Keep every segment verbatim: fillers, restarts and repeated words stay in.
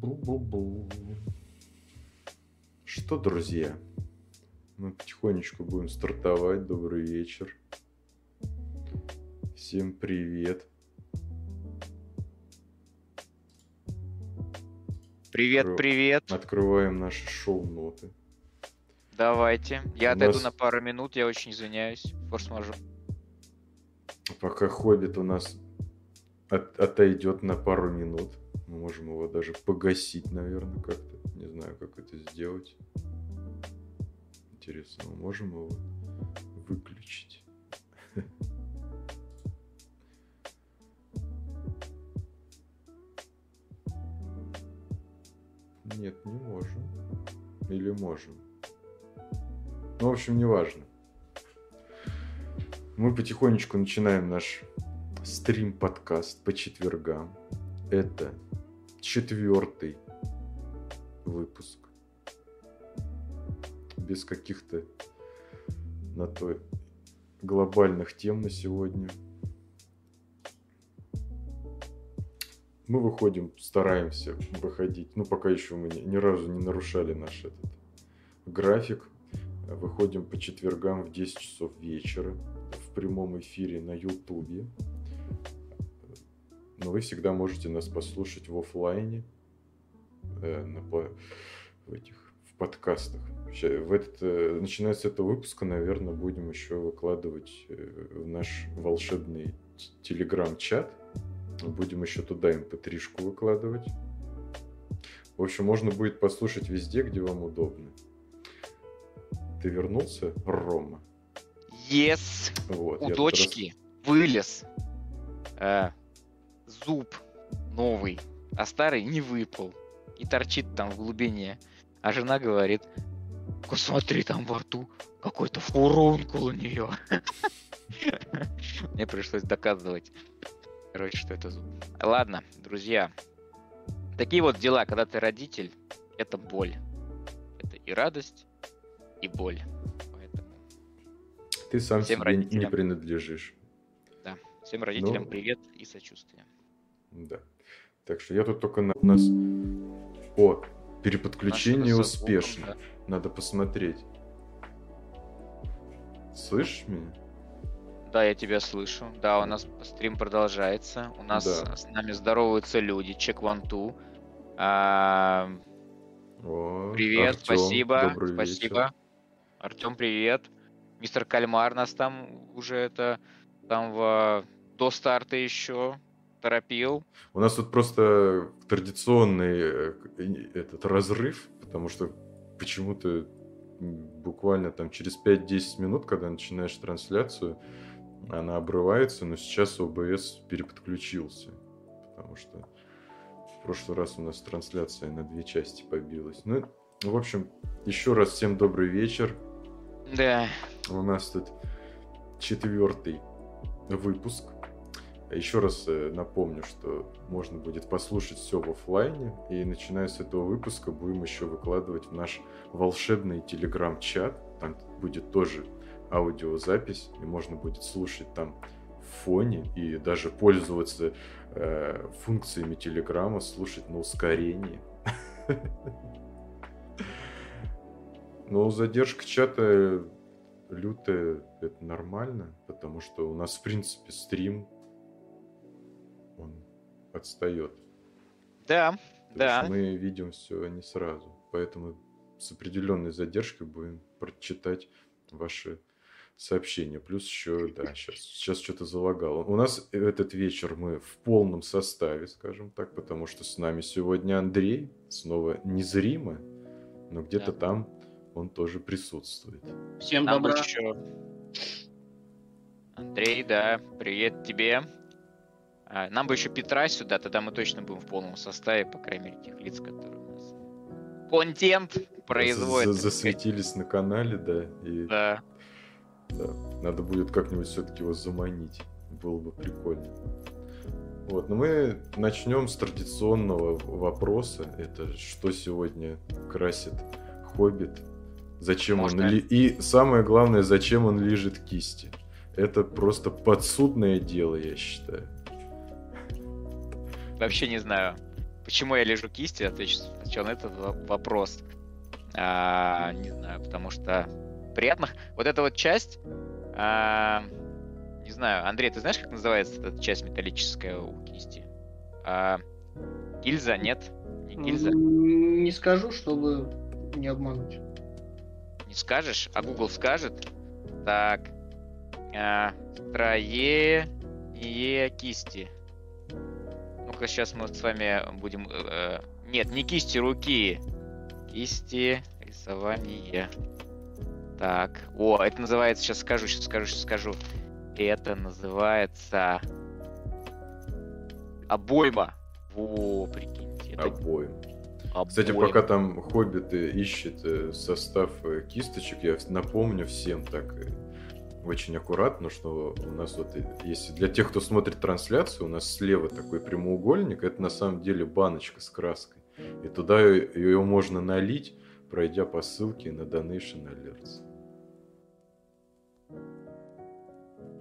Бу-бу-бу. Что, друзья, мы потихонечку будем стартовать. Добрый вечер. Всем привет. Привет, Откры... привет. Открываем наши шоу-ноты. Давайте. Я У отойду нас... на пару минут, я очень извиняюсь. Форс-мажор. Пока Хоббит у нас от... отойдет на пару минут. Мы можем его даже погасить, наверное, как-то. Не знаю, как это сделать. Интересно, мы можем его выключить? Нет, не можем. Или можем. Ну, в общем, неважно. Мы потихонечку начинаем наш стрим-подкаст по четвергам. Это четвертый выпуск. Без каких-то на то глобальных тем на сегодня. Мы выходим, стараемся выходить. Ну, пока еще мы ни разу не нарушали наш этот график. Выходим по четвергам в десять часов вечера в прямом эфире на Ютубе. Но вы всегда можете нас послушать в офлайне, э, на, в этих в подкастах. В этот, э, начиная с этого выпуска, наверное, будем еще выкладывать э, в наш волшебный телеграм-чат. Будем еще туда эм пэ три-шку выкладывать. В общем, можно будет послушать везде, где вам удобно. Ты вернулся, Рома? Yes! Вот, у дочки раз... вылез а, зуб новый, а старый не выпал. И торчит там в глубине. А жена говорит: посмотри, там во рту какой-то фурункул у нее. Мне пришлось доказывать. Короче, что это зуб. Ладно, друзья. Такие вот дела, когда ты родитель, это боль. Это и радость, и боль. Поэтому ты сам всем себе родителям... не принадлежишь. Да, всем родителям ну... привет и сочувствие. Да. Так что я тут только на... у нас... О, переподключение успешно. Звуком, да. Надо посмотреть. Слышишь меня? Да, я тебя слышу. Да, у нас стрим продолжается. У нас да. с нами здороваются люди. Check one two. А... О, привет, Артём, спасибо, спасибо. Артём, привет. Мистер Кальмар нас там уже это там в... до старта еще торопил. У нас тут просто традиционный этот разрыв, потому что почему-то буквально там через пять-десять минут, когда начинаешь трансляцию, она обрывается, но сейчас о бэ эс переподключился, потому что в прошлый раз у нас трансляция на две части побилась. Ну, в общем, еще раз всем добрый вечер. Да. У нас тут четвертый выпуск. Еще раз напомню, что можно будет послушать все в офлайне, и начиная с этого выпуска будем еще выкладывать в наш волшебный телеграм-чат. Там будет тоже аудиозапись, и можно будет слушать там в фоне и даже пользоваться э, функциями телеграма, слушать на ускорении. Но задержка чата лютая, это нормально, потому что у нас в принципе стрим он отстает. Да, то да. Мы видим все не сразу, поэтому с определенной задержкой будем прочитать ваши сообщения. Плюс еще, да, сейчас, сейчас что-то залагало. У нас этот вечер мы в полном составе, скажем так, потому что с нами сегодня Андрей, снова незримо, но где-то да. там он тоже присутствует. Всем добра. Еще. Андрей, да, привет тебе. Нам бы еще Петра сюда, тогда мы точно будем в полном составе, по крайней мере, тех лиц, которые у нас контент производят. Засветились на канале, да. И... Да. Да. Надо будет как-нибудь все-таки его заманить. Было бы прикольно. Вот, но мы начнем с традиционного вопроса. Это что сегодня красит Хоббит? Зачем Можно? он ли... И самое главное, зачем он лижет кисти? это просто подсудное дело, я считаю. Вообще не знаю, почему я лежу кисти, отвечу сначала на этот вопрос. А, не знаю, потому что приятных... Вот эта вот часть... А, не знаю, Андрей, ты знаешь, как называется эта часть металлическая у кисти? А, гильза? Нет? Не гильза? Не скажу, чтобы не обмануть. Не скажешь? А Google скажет? Так. А, строение кисти. Ну-ка, сейчас мы с вами будем... Э, нет, не кисти руки. Кисти рисование. Так. О, это называется... Сейчас скажу, сейчас скажу, сейчас скажу. Это называется... Обойма. Во, прикиньте. Это... Обойма. Обойма. Кстати, пока там хоббиты ищут состав кисточек, я напомню всем так... Очень аккуратно, что у нас вот, если для тех, кто смотрит трансляцию, у нас слева такой прямоугольник, это на самом деле баночка с краской. И туда ее, ее можно налить, пройдя по ссылке на Donation Alerts.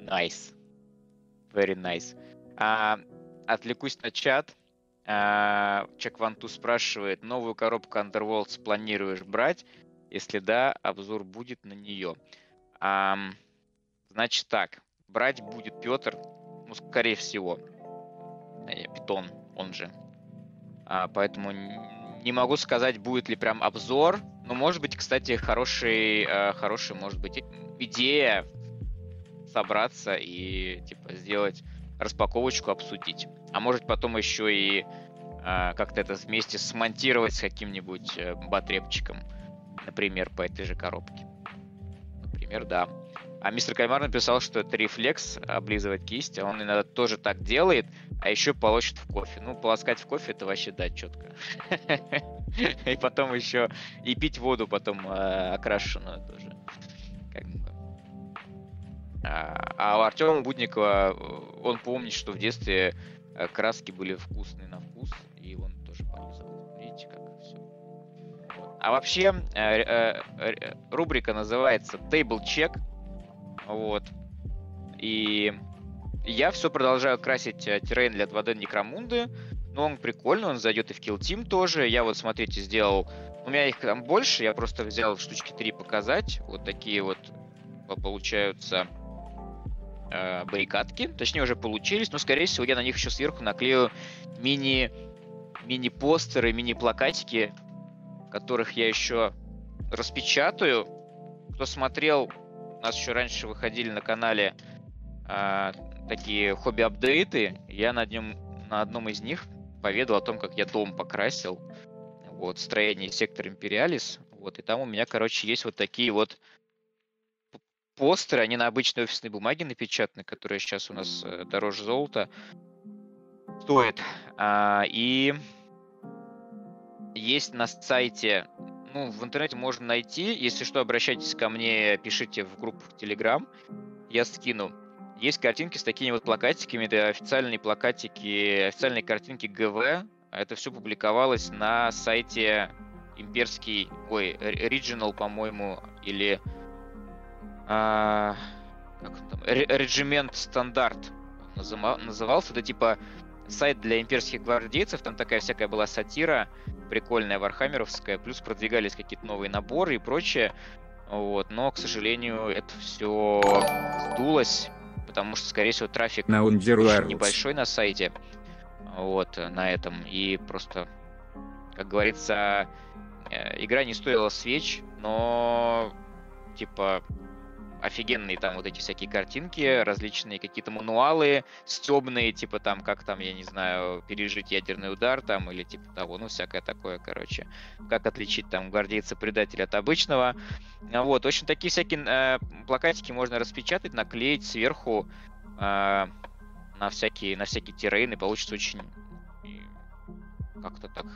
Nice. Very nice. А, отвлекусь на чат. А, Чек Ванту спрашивает, новую коробку Underworlds планируешь брать? Если да, обзор будет на нее. А, Значит так, брать будет Петр, ну, скорее всего, Питон, он же. А, поэтому не могу сказать, будет ли прям обзор. Но, может быть, кстати, хороший, э, хороший, может быть, идея собраться и, типа, сделать распаковочку, обсудить. А может, потом еще и э, как-то это вместе смонтировать с каким-нибудь э, батрепчиком, например, по этой же коробке. Например, да. А мистер Кальмар написал, что это рефлекс облизывать кисть, а он иногда тоже так делает, а еще полощет в кофе. Ну, полоскать в кофе — это вообще, да, четко. И потом еще и пить воду потом окрашенную тоже. А у Артема Будникова, он помнит, что в детстве краски были вкусные на вкус, и он тоже полизывал. Видите, как все. А вообще рубрика называется Table Check. Вот. И я все продолжаю красить террейн для два дэ Некромунды. Но он прикольный, он зайдет и в Kill Team тоже. Я вот, смотрите, сделал... У меня их там больше, я просто взял штучки три показать. Вот такие вот получаются э, баррикадки. Точнее, уже получились, но, скорее всего, я на них еще сверху наклею мини... мини-постеры, мини-плакатики, которых я еще распечатаю. Кто смотрел... У нас еще раньше выходили на канале э, такие хобби-апдейты. Я на, днем, на одном из них поведал о том, как я дом покрасил. Вот, строение сектора Империалис. Вот, и там у меня, короче, есть вот такие вот постеры. Они на обычной офисной бумаге напечатаны, которые сейчас у нас дороже золота стоят. А, и есть на сайте... Ну, в интернете можно найти. Если что, обращайтесь ко мне, пишите в группу в Telegram. Я скину. Есть картинки с такими вот плакатиками. Это официальные плакатики, официальные картинки ГВ. Это все публиковалось на сайте имперский... Ой, Regional, по-моему, или... А, как он там? Regiment Standard назывался. Это типа сайт для имперских гвардейцев. Там такая всякая была сатира. Прикольная, вархаммеровская, плюс продвигались какие-то новые наборы и прочее. Вот. Но, к сожалению, это все сдулось, потому что, скорее всего, трафик небольшой на сайте. Вот, на этом. И просто, как говорится, игра не стоила свеч, но, типа, офигенные там вот эти всякие картинки, различные какие-то мануалы стебные, типа там, как там, я не знаю, пережить ядерный удар там, или типа того, ну, всякое такое, короче. Как отличить там гвардейца-предателя от обычного. Вот, в общем, такие всякие э, плакатики можно распечатать, наклеить сверху э, на всякие, на всякие террейны, получится очень как-то так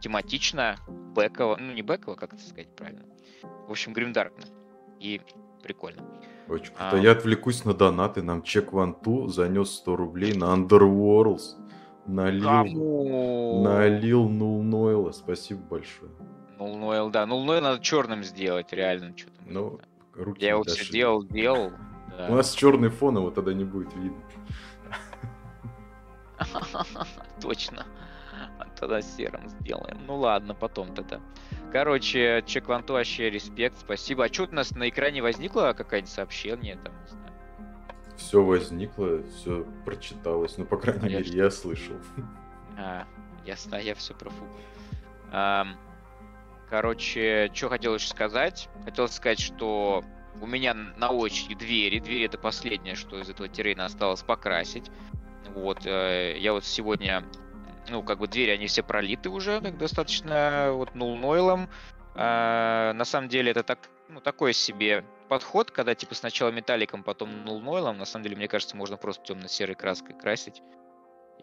тематично, бэково, ну, не бэково, как это сказать правильно. В общем, гримдаркно. И прикольно. Очень круто. А... Я отвлекусь на донаты. Нам Чек Ванту занес сто рублей на Underworlds. Налил. Налил Нул Нойла. Спасибо большое. Нул Нойл, да. Нул Нойл надо черным сделать, реально. Что-то. Ну, руки я его все делал, делал. Да. У нас черный фон, его тогда не будет видно. Точно. Тогда серым сделаем. Ну ладно, потом тогда. Короче, Чекланту вообще респект, спасибо. А что у нас на экране возникло какое-нибудь сообщение там? Не знаю. Все возникло, все прочиталось. Ну, по крайней мере, я, я слышал. А, ясно, я все профукал. А, короче, что хотелось сказать? Хотелось сказать, что у меня на очереди двери. Двери — это последнее, что из этого террейна осталось покрасить. Вот, я вот сегодня... Ну, как бы двери, они все пролиты уже, так, достаточно вот нул-нойлом. А, на самом деле это так, ну, такой себе подход, когда типа сначала металликом, потом нул-нойлом. На самом деле, мне кажется, можно просто темно-серой краской красить.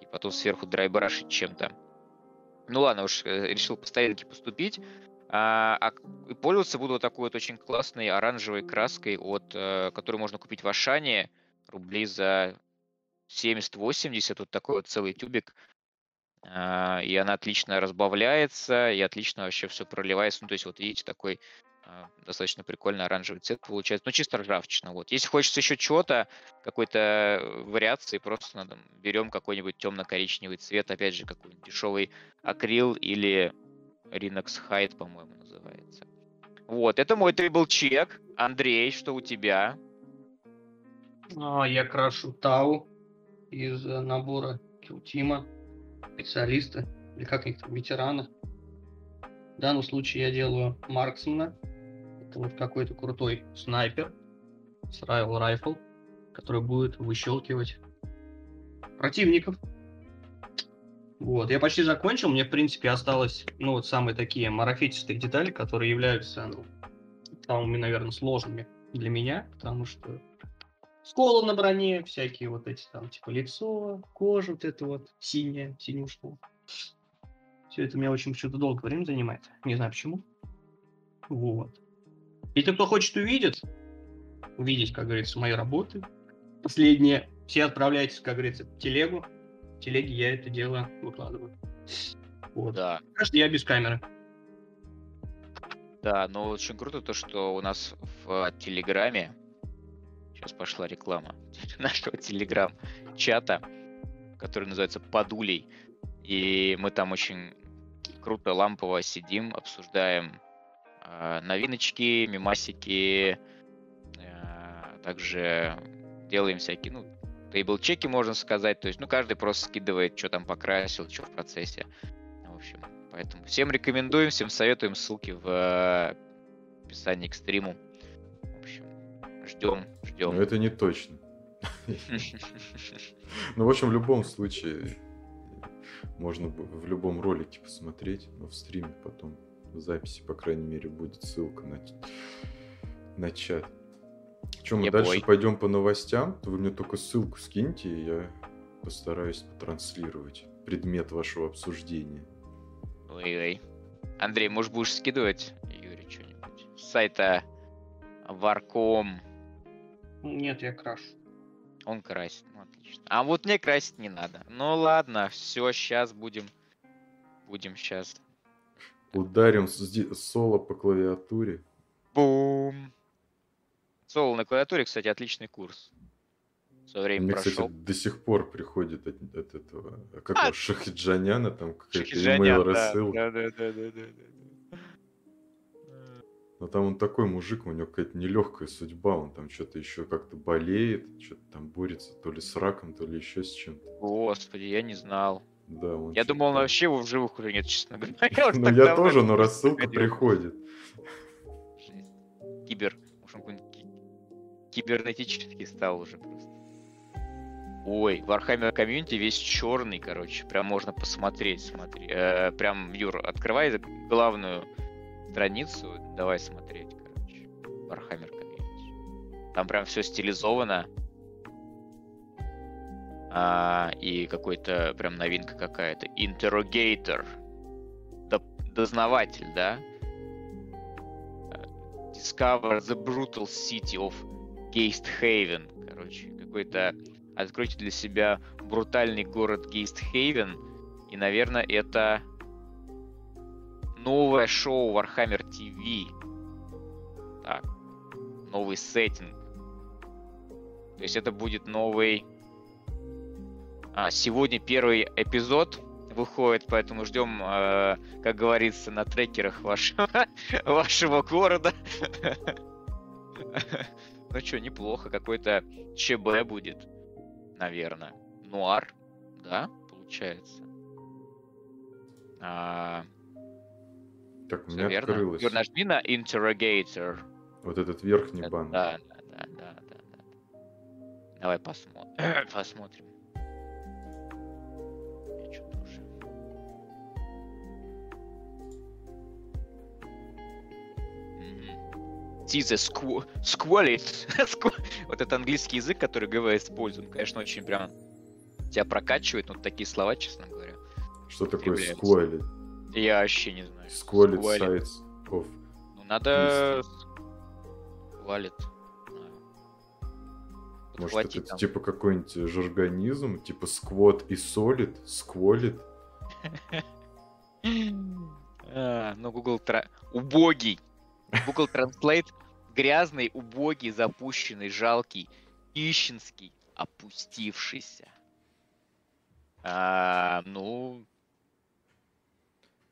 И потом сверху драйбрашить чем-то. Ну ладно, уж решил по старинке поступить. А, а пользоваться буду вот такой вот очень классной оранжевой краской, от, которую можно купить в Ашане. Рублей за семьдесят-восемьдесят, вот такой вот целый тюбик. И она отлично разбавляется, и отлично вообще все проливается. Ну, то есть, вот видите, такой достаточно прикольный оранжевый цвет получается. Ну, чисто ржавчина. Вот. Если хочется еще чего-то, какой-то вариации, просто надо, берем какой-нибудь темно-коричневый цвет. Опять же, какой-нибудь дешевый акрил или Rhinox Hide, по-моему, называется. Вот, это мой трибл-чек. Андрей, что у тебя? А, я крашу Тау из набора Килтима. Специалиста, или как их там, ветерана. В данном случае я делаю Марксмана. Это вот какой-то крутой снайпер с Rival Rifle, который будет выщелкивать противников. Вот, я почти закончил. Мне, в принципе, осталось, ну, вот самые такие марафетистые детали, которые являются, ну, самыми, наверное, сложными для меня, потому что сколы на броне, всякие вот эти там, типа лицо, кожа, вот это вот, синяя, синюшка. Все это меня очень почему-то долгое время занимает. Не знаю почему. Вот. Если кто хочет увидеть, увидеть, как говорится, мои работы последние, все отправляйтесь, как говорится, в телегу. В телеге я это дело выкладываю. Вот. Да. Кажется, я без камеры. Да, но очень круто то, что у нас в Телеграме сейчас пошла реклама нашего телеграм-чата, который называется «Подулей». И мы там очень круто, лампово сидим, обсуждаем э, новиночки, мемасики, э, также делаем всякие, ну, тейбл-чеки, можно сказать. То есть, ну, каждый просто скидывает, что там покрасил, что в процессе. В общем, поэтому всем рекомендуем, всем советуем. Ссылки в описании к стриму. Ждем, ждем. Но это не точно. Ну, в общем, в любом случае, можно в любом ролике посмотреть, но в стриме потом, в записи, по крайней мере, будет ссылка на, на чат. Че, мы дальше пойдем по новостям? Вы мне только ссылку скиньте, и я постараюсь потранслировать предмет вашего обсуждения. Ой-ой. Андрей, может, будешь скидывать, Юрий, что-нибудь с сайта Варком? Нет, я крашу. Он красит, ну отлично. А вот мне красить не надо. Ну ладно, все, сейчас будем. Будем сейчас. Ударим соло по клавиатуре. Бум. Соло на клавиатуре, кстати, отличный курс. Со временем мне, прошел. Кстати, до сих пор приходит от, от этого, как а... Шахиджаняна, там какая-то email рассылка. Да, да, да, да, да, да. Но там он такой мужик, у него какая-то нелегкая судьба, он там что-то еще как-то болеет, что-то там борется то ли с раком, то ли еще с чем-то. Господи, я не знал. Да, он я думал, там... вообще его в живых уже нет, честно говоря. Ну я тоже, но рассылка приходит. Кибер. Может, он какой-нибудь кибернетический стал уже просто. Ой, Warhammer Community весь черный, короче. Прям можно посмотреть, смотри. Прям, Юр, открывай главную страницу, давай смотреть, короче, Warhammer Community. Там прям все стилизовано, а, и какой-то прям новинка какая-то. Interrogator, дознаватель, да? Discover the brutal city of Geisthaven, короче, какой-то. Откройте для себя брутальный город Geisthaven, и, наверное, это новое шоу Warhammer ти ви. Так. Новый сеттинг. То есть это будет новый... А, сегодня первый эпизод выходит, поэтому ждем, э, как говорится, на трекерах вашего, вашего города. Ну что, неплохо. Какой-то ЧБ будет, наверное. Нуар, да, получается. А... Так, у меня открылось. Теперь нажми на Interrogator. Вот этот верхний это, банк. Да, да, да, да, да, да. Давай посмотрим. посмотрим. Сквалит. Вот этот английский язык, который ГВ использует, конечно, очень прям тебя прокачивает. Вот такие слова, честно говоря. Что такое сквалит? Я вообще не знаю. Сквалит sites of... Ну, надо... Сквалит. Может, это там. Типа какой-нибудь жаргонизм? Типа сквот и солид? Сквалит? а, ну, Google... Тра... Убогий. Google Translate грязный, убогий, запущенный, жалкий, ищенский, опустившийся. А, ну,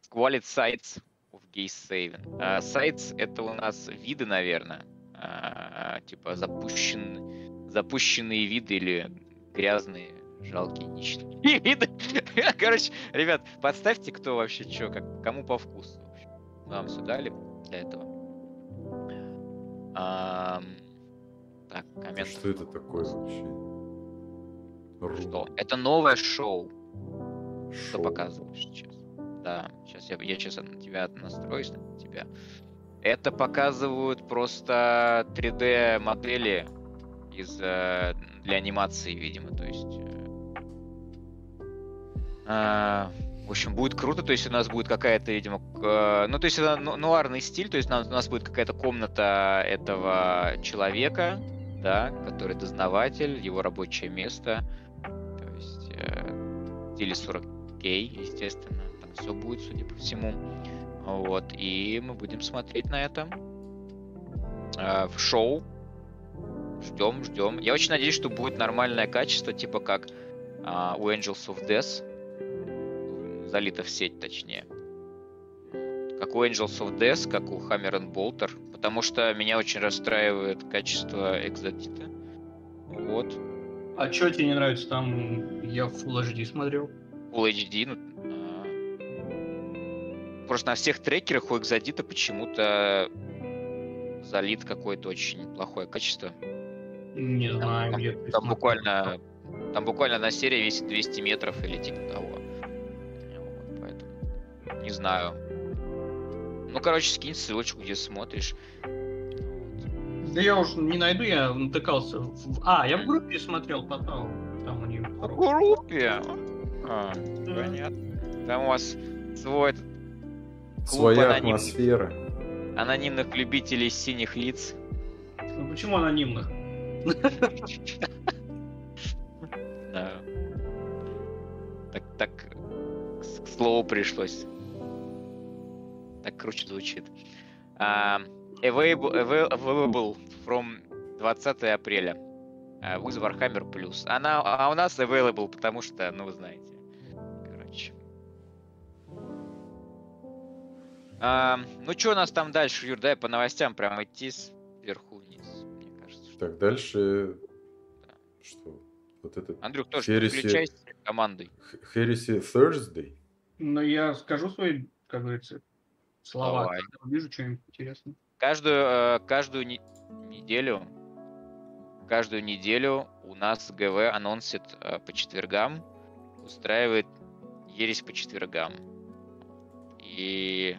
Squalid Sites of Gay Saving. А, sites — это у нас виды, наверное, а, типа запущен, запущенные виды или грязные, жалкие, нищие виды. Короче, ребят, подставьте, кто вообще что, как, кому по вкусу. Нам сюда ли для этого? А, так, коммент. Что это такое вообще? Что? Это новое шоу. шоу. Что показываешь сейчас? Да, сейчас я, я сейчас на тебя настроюсь, на тебя. Это показывают просто три дэ модели из для анимации, видимо, то есть. А... В общем, будет круто, то есть у нас будет какая-то, видимо, э, ну, то есть это нуарный стиль, то есть у нас, у нас будет какая-то комната этого человека, да, который дознаватель, его рабочее место, то есть э, стиль сорок кей, естественно, там все будет, судя по всему, вот, и мы будем смотреть на это э, в шоу, ждем, ждем, я очень надеюсь, что будет нормальное качество, типа как э, у Angels of Death, залито в сеть, точнее. Как у Angels of Death, как у Hammer and Bolter. Потому что меня очень расстраивает качество экзотита. Вот. А чё тебе не нравится? Там я Full эйч ди смотрел. Full эйч ди? Ну, а... Просто на всех трекерах у экзотита почему-то залит какое-то очень плохое качество. Не там, знаю. Там, я там, буквально, там буквально одна серия весит двести метров или типа того. Не знаю. Ну, короче, скинь ссылочку, где смотришь. Да я уж не найду, я натыкался. В... А, я в группе смотрел, потом. Там у них... В группе? А, понятно. Там у вас свой... Своя аноним... атмосфера. Анонимных любителей синих лиц. Ну, почему анонимных? Так, так, к слову пришлось. Так круче звучит. Uh, available, available from двадцатого апреля. Uh, with Warhammer Plus. Она, а у нас available, потому что, ну вы знаете. Короче. Uh, ну что у нас там дальше, Юр? Дай по новостям прям идти сверху вниз, мне кажется. Так, дальше... Да. Что? Вот этот... Андрюх, тоже Heresy... переключайся командой. Heresy Thursday? Ну я скажу свои, как говорится... Слова. Давай. Вижу что-нибудь интересное. Каждую, каждую не... неделю, каждую неделю у нас ГВ анонсит по четвергам, устраивает ересь по четвергам и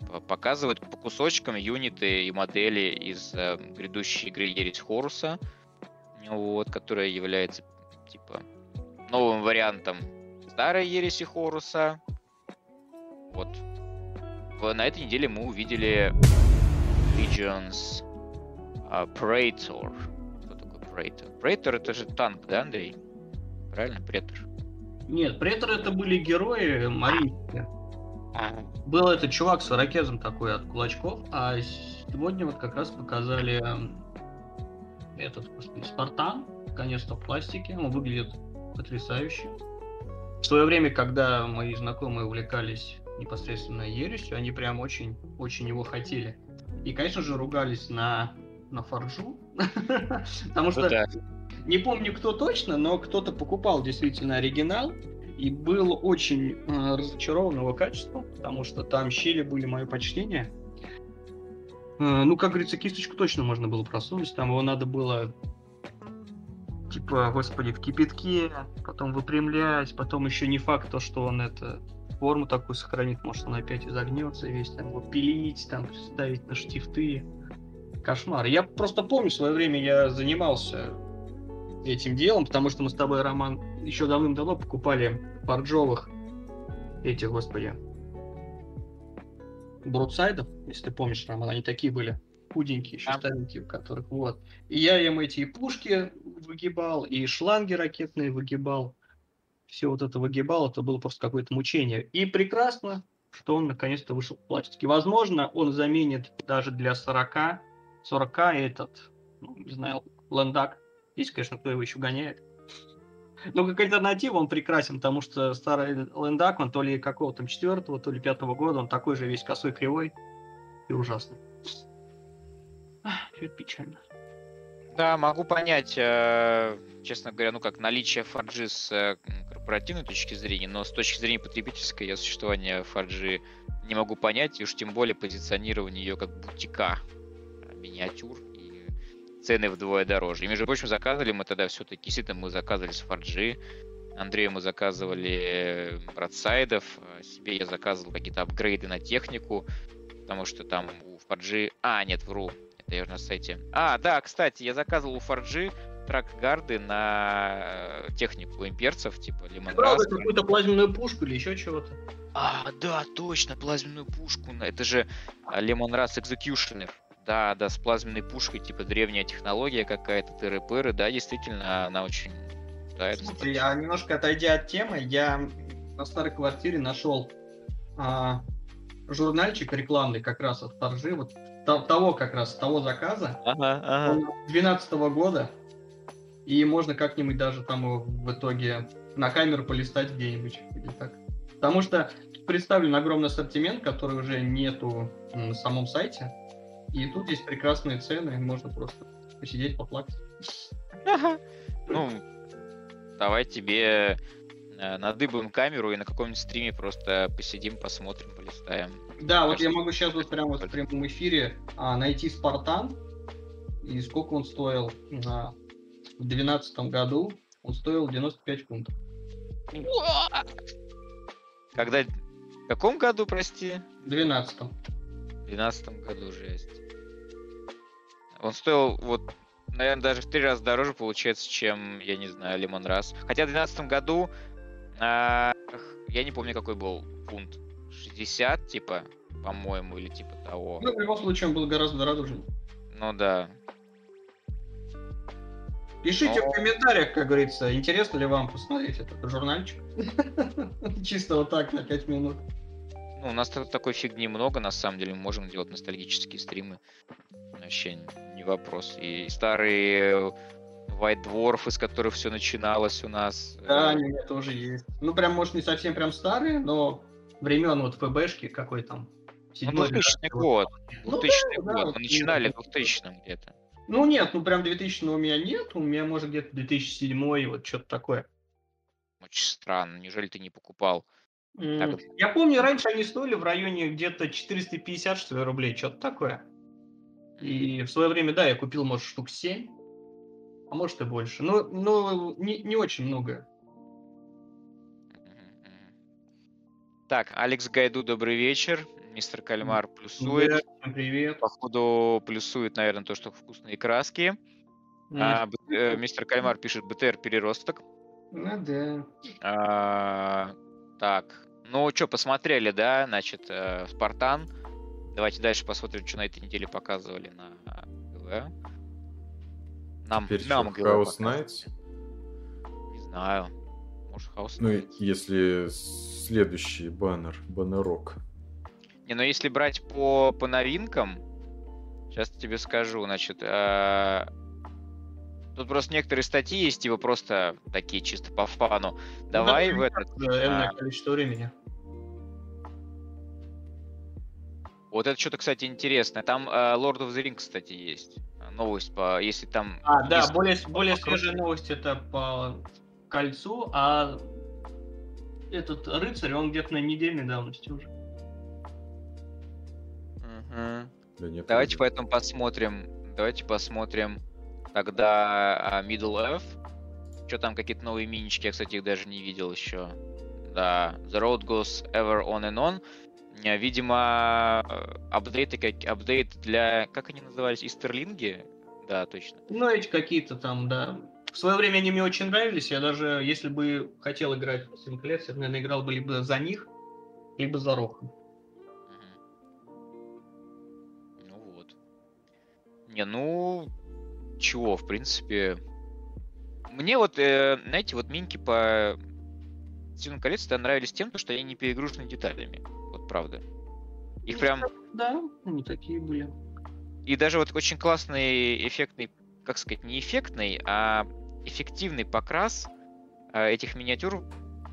типа, показывает по кусочкам юниты и модели из грядущей игры Ересь Хоруса, вот, которая является типа новым вариантом старой Ереси Хоруса. Вот. На этой неделе мы увидели Legion's uh, Praetor. Кто такой Praetor? Praetor — это же танк, да, Андрей? Правильно, Претор? Нет, Претор — это были герои марийские. Был этот чувак с ракезом такой от кулачков, а сегодня вот как раз показали этот Спартан, конечно, в пластике, он выглядит потрясающе. В свое время, когда мои знакомые увлекались непосредственно ересью, они прям очень, очень его хотели. И, конечно же, ругались на, на фарджу, потому что не помню, кто точно, но кто-то покупал действительно оригинал и был очень разочарован его качеством, потому что там щели были, мое почтение. Ну, как говорится, кисточку точно можно было просунуть, там его надо было, типа, господи, в кипятке, потом выпрямлять, потом еще не факт то, что он это форму такую сохранит, может, он опять изогнется весь, там его пилить, там ставить на штифты, кошмар. Я просто помню, в свое время я занимался этим делом, потому что мы с тобой, Роман, еще давным-давно покупали фарджовых этих, господи, брудсайдов, если ты помнишь, Роман, они такие были худенькие, еще старенькие, в которых вот. И я им эти и пушки выгибал, и шланги ракетные выгибал. Все вот это выгибал, это было просто какое-то мучение. И прекрасно, что он наконец-то вышел в пластике. Возможно, он заменит даже для сорока, сорока этот, ну, не знаю, лендак. Есть, конечно, кто его еще гоняет. Но как альтернатива он прекрасен, потому что старый лендак, он то ли какого-то там четвертого, то ли пятого года, он такой же весь косой, кривой и ужасный. Чуть печально. Да, могу понять, честно говоря, ну как наличие фарджи с корпоративной точки зрения, но с точки зрения потребительской я существование фарджи не могу понять, и уж тем более позиционирование ее как бутика, миниатюр и цены вдвое дороже. И, между прочим, заказывали мы тогда все-таки, действительно, мы заказывали с фарджи, Андрею мы заказывали бродсайдов, себе я заказывал какие-то апгрейды на технику, потому что там у фарджи... А, нет, вру. Наверное, на сайте. А, да, кстати, я заказывал у Фарджи трак-гарды на технику имперцев, типа Лимонрас. Какую-то плазменную пушку или еще чего-то. А, да, точно, плазменную пушку. Это же Лимонрас Экзекьюшнер. Да, да, с плазменной пушкой, типа древняя технология какая-то, тыры-пыры. Да, действительно, она очень... Да, слушайте, а немножко отойдя от темы, я на старой квартире нашел а, журнальчик рекламный как раз от Фарджи, вот того как раз, того заказа, ага, ага. двенадцатого года, и можно как-нибудь даже там в итоге на камеру полистать где-нибудь. Или так. Потому что представлен огромный ассортимент, который уже нету на самом сайте, и тут есть прекрасные цены, можно просто посидеть, поплакать. Ага. Ну, давай тебе надыбаем камеру и на каком-нибудь стриме просто посидим, посмотрим, полистаем. Да, мне вот кажется, я могу сейчас вот прямо вот в прямом эфире а, найти Спартан. И сколько он стоил? А, в двенадцатом году он стоил девяносто пять фунтов. Когда? В каком году, прости? В двенадцатом. В двенадцатом году, жесть. Он стоил вот, наверное, даже в три раза дороже получается, чем, я не знаю, Лимонрас. Хотя в двенадцатом году а, я не помню, какой был фунт. шестьдесят, типа, по-моему, или типа того. Ну, в любом случае, он был гораздо дороже. Ну да. Пишите Но... в комментариях, как говорится, интересно ли вам посмотреть этот журнальчик. Чисто вот так на пять минут. Ну, у нас такой фигни много, на самом деле. Мы можем делать ностальгические стримы. Вообще не вопрос. И старые White Dwarf, из которых все начиналось у нас. Да, они у меня тоже есть. Ну, прям, может, не совсем прям старые, но времен вот ФБшки какой там. Ну, двухтысячный год. двухтысячный ну, да, год. Да, мы начинали в двухтысячном где-то. Ну нет, ну прям двухтысячного у меня нет. У меня, может, где-то две тысячи седьмой, вот что-то такое. Очень странно. Неужели ты не покупал? Mm. Так... Я помню, раньше они стоили в районе где-то четыреста пятьдесят, что ли, рублей. Что-то такое. И в свое время, да, я купил, может, штук семь. А может и больше. Но, но не, не очень много. Так, Алекс Гайду, добрый вечер. Мистер Кальмар плюсует. Привет. Походу плюсует, наверное, то, что вкусные краски. А, э, мистер Кальмар пишет БТР переросток. Ну да. А, так, ну что, посмотрели, да, значит, э, Спартан. Давайте дальше посмотрим, что на этой неделе показывали на ГВ. Нам, нам ГВ House Knights? Не знаю. Может, House Knights? Ну, если... Следующий баннер, баннерок. Не, но ну если брать по, по новинкам, сейчас тебе скажу, значит, э, Тут просто некоторые статьи есть, типа просто такие чисто по фану. Давай да, в этот... Энное а... количество времени. Вот это что-то, кстати, интересное. Там uh, Lord of the Rings, кстати, есть. Новость по... Если там... А, да, более, более свежая новость это по кольцу, а этот рыцарь, он где-то на недельной давности уже. Угу. Да, давайте поэтому посмотрим. Давайте посмотрим тогда Middle Earth. Что там, какие-то новые минички, я, кстати, их даже не видел еще. Да, The Road Goes Ever On and On. Видимо, апдейты, как апдейт для, как они назывались, истерлинги? Да, точно. Ну, эти какие-то там, да. В свое время они мне очень нравились. Я даже, если бы хотел играть в Синклетс, я, наверное, играл бы либо за них, либо за Роха. Mm-hmm. Ну вот. Не, ну... Чего, в принципе... Мне вот, э, знаете, вот миньки по Синклетс-то нравились тем, что они не перегружены деталями. Правда. Их прям... Да, они такие были. И даже вот очень классный эффектный, как сказать, не эффектный, а эффективный покрас этих миниатюр,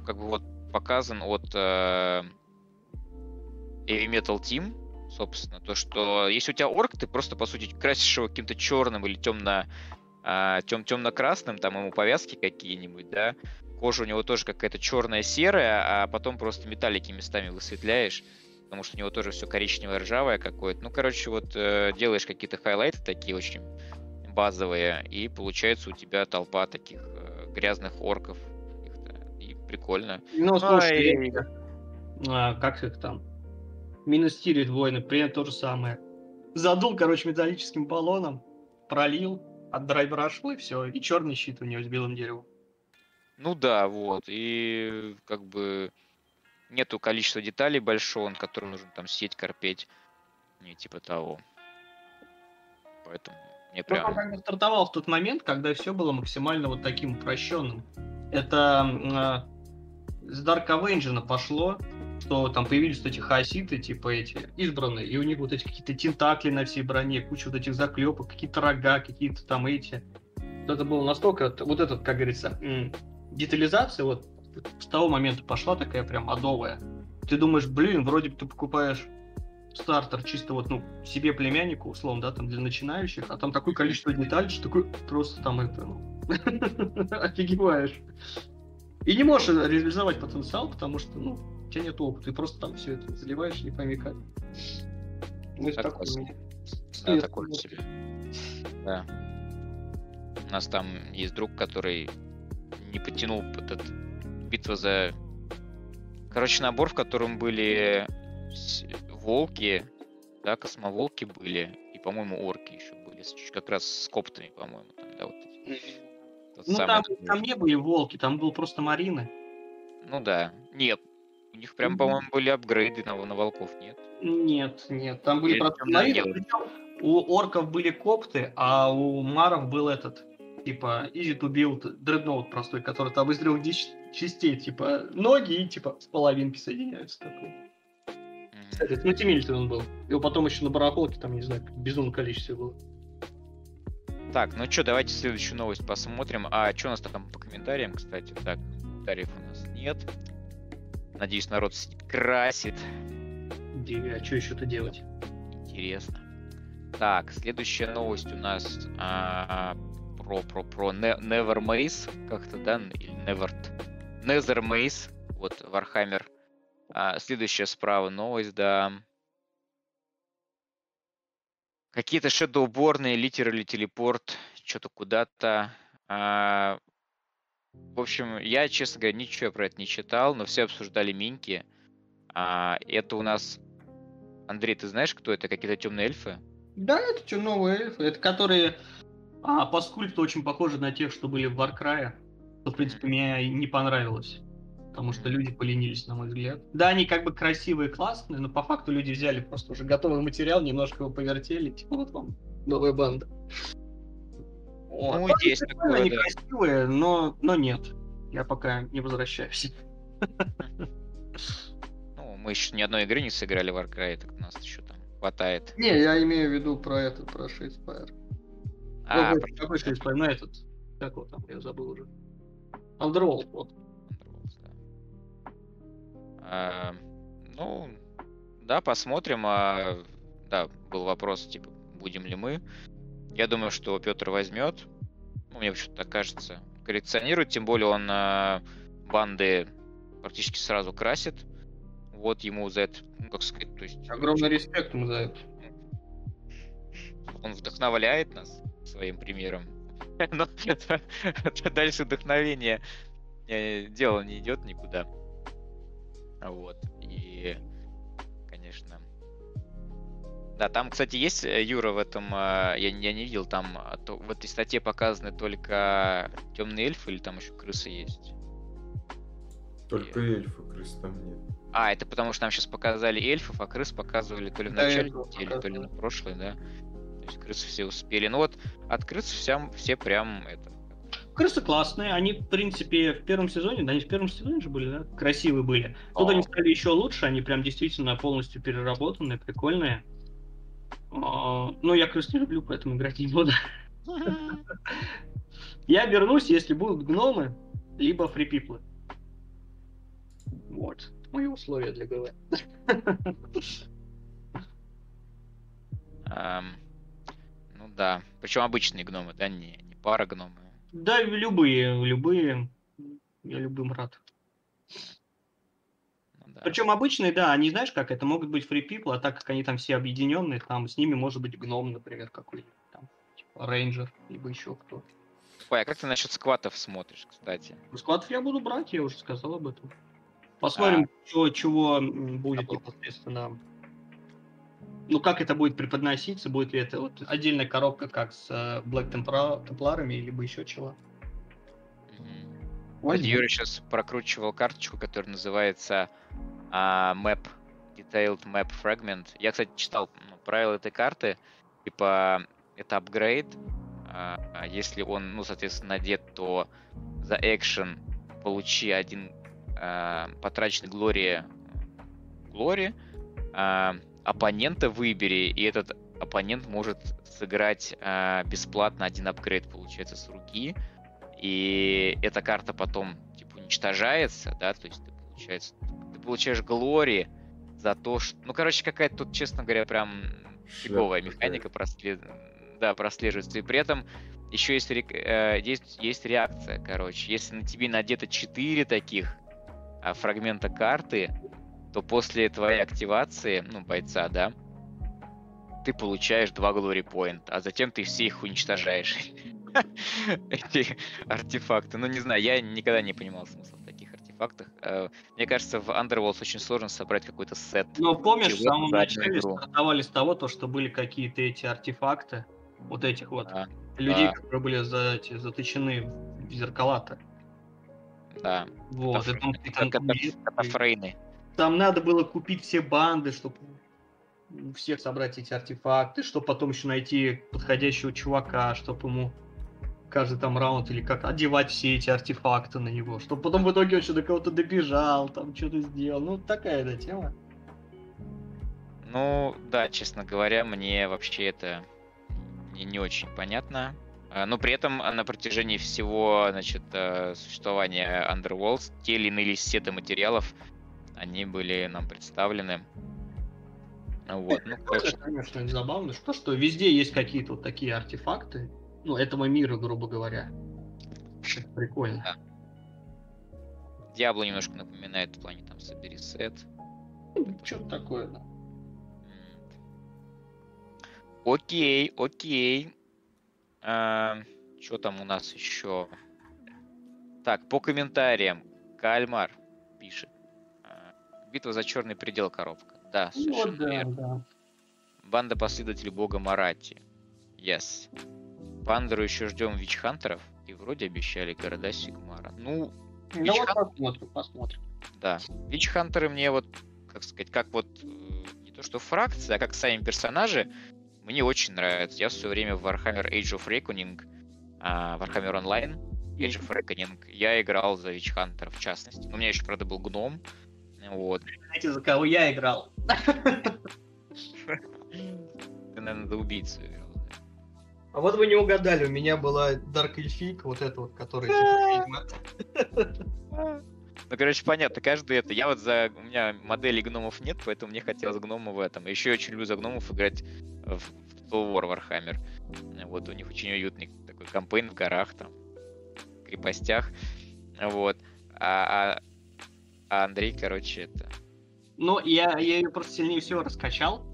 как бы вот показан от э, Heavy Metal Team, собственно. То, что если у тебя орк, ты просто, по сути, красишь его каким-то черным или темно, э, тем, темно-красным, там ему повязки какие-нибудь, да. Кожа у него тоже какая-то черная, серая, а потом просто металлики местами высветляешь, потому что у него тоже все коричневое, ржавое какое-то. Ну, короче, вот э, делаешь какие-то хайлайты такие очень базовые, и получается у тебя толпа таких э, грязных орков. И прикольно. Ну, слушай, а, и... а, как их там? Минус Тирит войны, примерно то же самое. Задул, короче, металлическим баллоном, пролил, от драйвера шло, и все, и черный щит у него с белым деревом. Ну да, вот, и как бы нету количества деталей большого, на котором нужно там сеть, корпеть, не типа того. Поэтому мне прям... Он как бы стартовал в тот момент, когда все было максимально вот таким упрощенным. Это э, с Dark Avenger'а пошло, что там появились вот эти хаоситы, типа эти, избранные, и у них вот эти какие-то тентакли на всей броне, куча вот этих заклепок, какие-то рога, какие-то там эти. Это было настолько, вот этот, как говорится... детализация вот с того момента пошла такая прям адовая. Ты думаешь, блин, вроде бы ты покупаешь стартер чисто вот, ну, себе, племяннику, условно, да, там, для начинающих, а там такое количество деталей, что такой просто там это, ну, офигеваешь. И не можешь реализовать потенциал, потому что, ну, у тебя нет опыта, ты просто там все это заливаешь, не пойми как. Ну, такое себе. Да. У нас там есть друг, который не потянул этот битва за... Короче, набор, в котором были волки, да, космоволки были, и, по-моему, орки еще были, как раз с коптами, по-моему. Там, да, вот тот ну, там, там не были волки, там был просто марины. Ну да, нет. У них прям, по-моему, были апгрейды на, на волков, нет? Нет, нет, там были просто марины. У орков были копты, а у маров был этот... Типа, easy to build дредноут простой, который там из трех частей, типа, ноги и, типа, с половинки соединяются. Такой. Кстати, это мультимильный он был. Его потом еще на барахолке, там, не знаю, безумное количество было. Так, ну что, давайте следующую новость посмотрим. А что у нас там по комментариям, кстати? Так, комментариев у нас нет. Надеюсь, народ красит. А что еще-то делать? Интересно. Так, следующая новость у нас... Про, про, про Never Maze, как-то, да, или Never... Nether Maze, вот, Warhammer. А, следующая справа новость, да. Какие-то шедоуборные, литерали телепорт, что-то куда-то. А, в общем, я, честно говоря, ничего про это не читал, но все обсуждали миньки. А, это у нас... Андрей, ты знаешь, кто это? Какие-то темные эльфы? Да, это темные эльфы, это которые... А, по скульпту очень похоже на тех, что были в Warcry, что, в принципе, мне не понравилось, потому что люди поленились, на мой взгляд. Да, они как бы красивые, классные, но по факту люди взяли просто уже готовый материал, немножко его повертели, типа вот вам новая банда. О, ну, есть такое, они да. красивые, но, но нет, я пока не возвращаюсь. Ну, мы еще ни одной игры не сыграли в Warcry, так нас еще там хватает. Не, я имею в виду про этот, про Shadespire. А, ну, про... Какой Shadespire? Ну, этот, Как вот там, я забыл уже. Underworld, вот. Underworld, да. А, ну, да, посмотрим. А, да, был вопрос, типа, будем ли мы. Я думаю, что Петр возьмет. Ну, мне почему-то так кажется. Коллекционирует, тем более он а, банды практически сразу красит. Вот ему за это, ну, как сказать, то есть... Огромный респект ему за это. Он вдохновляет нас своим примером. Но дальше вдохновение дело не идет никуда. Вот. И, конечно... Да, там, кстати, есть, Юра, в этом... Я, я не видел, там в этой статье показаны только темные эльфы или там еще крысы есть? Только и... эльфы, крыс там нет. А, это потому что нам сейчас показали эльфов, а крыс показывали то ли в да, начале недели, то ли на прошлой, да? То есть крысы все успели. Ну вот, от крыс всем, все прям это... Крысы классные, они, в принципе, в первом сезоне, да они в первом сезоне же были, да? Красивые были. Тут О. они стали еще лучше, они прям действительно полностью переработанные, прикольные. Но я крыс не люблю, поэтому играть не буду. Я вернусь, если будут гномы, либо фрипиплы. Вот. Мои условия для ГВ. Ну да. Причем обычные гномы, да? Не пара гномы. Да, любые. Любые. Я любым рад. Да. Причем обычные, да, они, знаешь как, это могут быть free people, а так как они там все объединенные, там с ними может быть гном, например, какой-нибудь, там, типа, рейнджер, либо еще кто-то. Ой, а как ты насчет скватов смотришь, кстати? Ну, скватов я буду брать, я уже сказал об этом. Посмотрим, а... чего, чего будет а непосредственно. Ну, как это будет преподноситься, будет ли это вот отдельная коробка, как с uh, Black Templar'ами, либо еще чего. Вот Юрий сейчас прокручивал карточку, которая называется uh, Map, Detailed Map Fragment. Я, кстати, читал ну, правила этой карты. Типа, это апгрейд. Uh, если он, ну, соответственно, надет, то за экшен получи один uh, потраченный Глория. Глория. Uh, оппонента выбери, и этот оппонент может сыграть uh, бесплатно один апгрейд, получается, с руки. И эта карта потом, типа, уничтожается, да, то есть ты, получается, ты получаешь глори за то, что... Ну, короче, какая-то тут, честно говоря, прям фиговая механика прослед... да, прослеживается. И при этом еще есть, ре... есть, есть реакция, короче. Если на тебе надето четыре таких фрагмента карты, то после твоей активации, ну, бойца, да, ты получаешь два глори поинт, а затем ты все их уничтожаешь. Эти артефакты. Ну, не знаю, я никогда не понимал смысла в таких артефактах. Мне кажется, в Underworld очень сложно собрать какой-то сет. Но помнишь, в самом начале игру. Стартовали с того, то, что были какие-то эти артефакты, вот этих вот а, людей, да. которые были за, эти, заточены в зеркала-то. Да. Вот. Это там, это, там, это фрейны. Там надо было купить все банды, чтобы у всех собрать эти артефакты, чтобы потом еще найти подходящего чувака, чтобы ему... каждый там раунд, или как одевать все эти артефакты на него, чтобы потом в итоге он еще до кого-то добежал, там что-то сделал. Ну, такая да тема. Ну, да, честно говоря, мне вообще это не, не очень понятно. Но при этом на протяжении всего, значит, существования Underworld те или иные сеты материалов, они были нам представлены. Вот. Ну, это, конечно, забавно, что, что везде есть какие-то вот такие артефакты, ну, этого мира, грубо говоря. Это прикольно. Да. Диабло немножко напоминает в плане там собери сет. Что-то такое, да. Окей, окей. А, что там у нас еще? Так, по комментариям. Кальмар пишет. Битва за черный предел коробка. Да, совершенно да, верно. Да. Банда последователей бога Марати. Yes. Пандору еще ждем Вичхантеров, и вроде обещали города Сигмара. Ну, ну Вич вот Хан... посмотрим, посмотрим. Да, Вичхантеры мне вот, как сказать, как вот, не то что фракция, а как сами персонажи, мне очень нравятся. Я все время в Warhammer Age of Reckoning, uh, Warhammer Online, Age of Reckoning, я играл за Вичхантеров, в частности. У меня еще, правда, был гном. Вот. Знаете, за кого я играл? Ты, наверное, за убийцу играл. А вот вы не угадали, у меня была Дарк Эльфийка, вот эта вот, которая типа... Ну, короче, понятно, каждый это. Я вот за... У меня моделей гномов нет, поэтому мне хотелось гнома в этом. Еще я очень люблю за гномов играть в Total War Warhammer. Вот, у них очень уютный такой кампейн в горах, там, в крепостях. Вот. А, а... а Андрей, короче, это... Ну, я, я ее просто сильнее всего раскачал.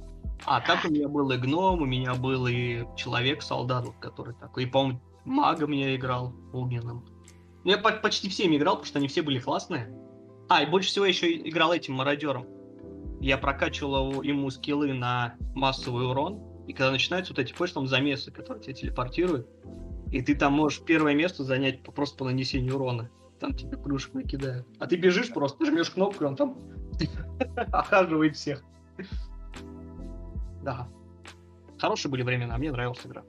А так у меня был и гном, у меня был и человек-солдат, который такой. И, по-моему, магом я играл, огненным. Ну, я почти всеми играл, потому что они все были классные. А, и больше всего я еще играл этим мародером. Я прокачивал ему скиллы на массовый урон. И когда начинаются вот эти, помнишь, там замесы, которые тебя телепортируют, и ты там можешь первое место занять просто по нанесению урона. Там тебе плюшек накидают. А ты бежишь просто, жмешь кнопку, и он там охаживает всех. Да. Хорошие были времена, мне нравилась игра.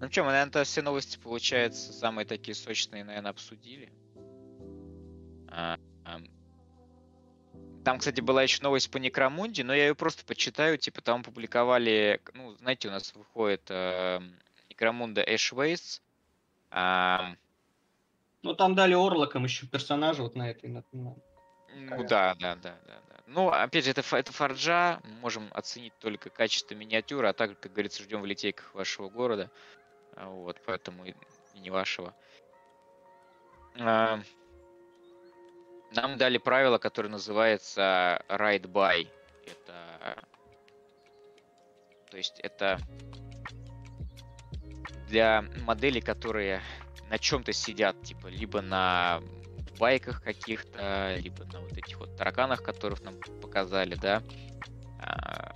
Ну что, мы, наверное, все новости, получается, самые такие сочные, наверное, обсудили. А, а... Там, кстати, была еще новость по Некромунде, но я ее просто почитаю. Типа там публиковали, ну, знаете, у нас выходит э, Некромунда Эшвейс. А... Ну, там дали Орлокам еще персонажа вот на этой. На... Ну, да, да, да, да, да. Ну, опять же, это, это Форджа. Мы можем оценить только качество миниатюры, а также, как говорится, ждем в литейках вашего города. Вот, поэтому и, и не вашего. А, нам дали правило, которое называется Ride By. Это... То есть это для моделей, которые на чем-то сидят, типа, либо на... байках каких-то, либо на вот этих вот тараканах, которых нам показали, да, а,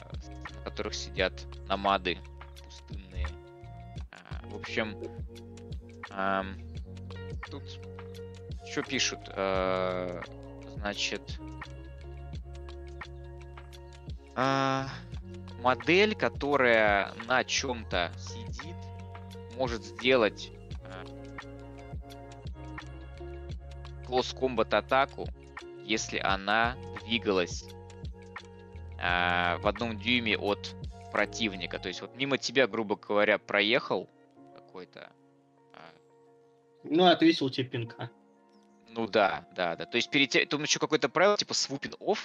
на которых сидят намады пустынные. А, в общем, а, тут что пишут? А, значит, а, модель, которая на чем-то сидит, может сделать комбат-атаку, если она двигалась э, в одном дюйме от противника. То есть вот мимо тебя, грубо говоря, проехал какой-то... Э, ну, отвесил тебе пинка. Ну да, да, да. То есть перед тем... Там еще какое-то правило, типа swooping off.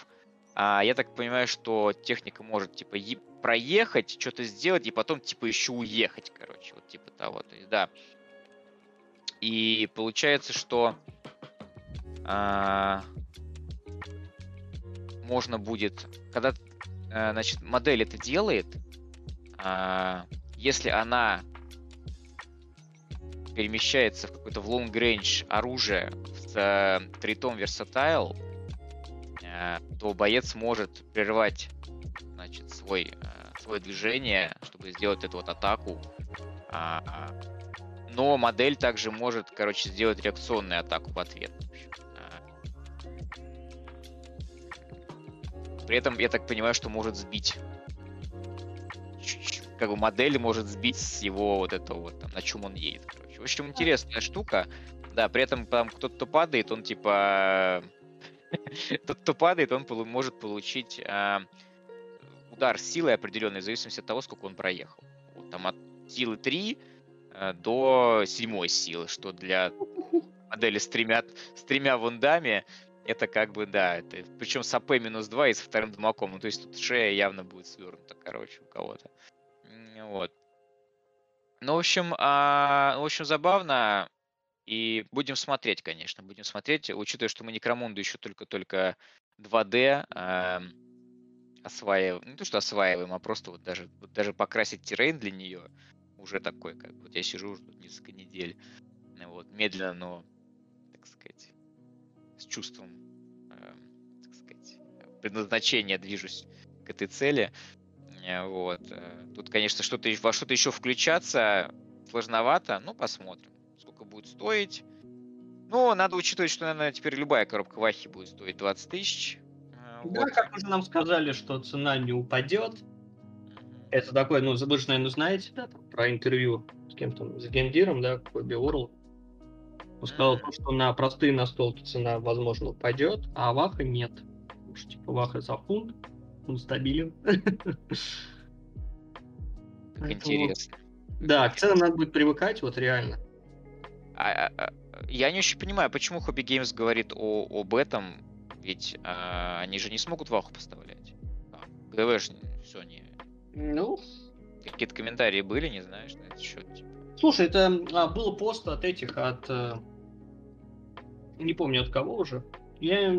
А я так понимаю, что техника может, типа, е- проехать, что-то сделать, и потом, типа, еще уехать, короче. Вот типа того. То есть, да. И получается, что... А, можно будет, когда, а, значит, модель это делает, а, если она перемещается в какой-то в long range оружие с а, тритом Versatile, а, то боец может прервать, значит, свой, а, свое движение, чтобы сделать эту вот атаку. А, а, но модель также может, короче, сделать реакционную атаку в ответ. При этом, я так понимаю, что может сбить. Как бы модель может сбить с его вот этого вот, там, на чем он едет, короче. В общем, интересная штука. Да, при этом там кто-то, кто падает, он типа... Тот, кто падает, он может получить удар силой определенной, в зависимости от того, сколько он проехал. Там от силы три до седьмой силы, что для модели с тремя, с тремя вундами... Это как бы, да, это, причем с АП минус два и со вторым дамагом. Ну, то есть тут шея явно будет свернута, короче, у кого-то. Вот. Ну, в общем, а, в общем, забавно. И будем смотреть, конечно, будем смотреть. Учитывая, что мы Некромунду еще только-только два дэ а, осваиваем. Не то, что осваиваем, а просто вот даже, вот даже покрасить террейн для нее уже такой, как вот я сижу уже несколько недель. Вот, медленно, но, так сказать... с чувством, э, так сказать, предназначения движусь к этой цели. Вот. Тут, конечно, что-то, во что-то еще включаться сложновато. Ну, посмотрим, сколько будет стоить. Ну, надо учитывать, что, наверное, теперь любая коробка Вахи будет стоить двадцать тысяч. Да, вот. Как уже нам сказали, что цена не упадет. Это такое, ну, вы же, наверное, знаете, да, там, про интервью с кем-то, с Гендиром, да, Коби Уорлд. Он сказал, что на простые настолки цена, возможно, упадет, а Ваха нет. Потому что, типа, Ваха за фунт, он стабилен. Как интересно. Вот. Да, к ценам надо будет привыкать, вот реально. А, а, я не очень понимаю, почему Hobby Games говорит о, об этом, ведь а, они же не смогут ваху поставлять. ГВ же все не... Ну... Какие-то комментарии были, не знаешь, на этот счет. Типа. Слушай, это а, был пост от этих, от... Э, не помню от кого уже. Я,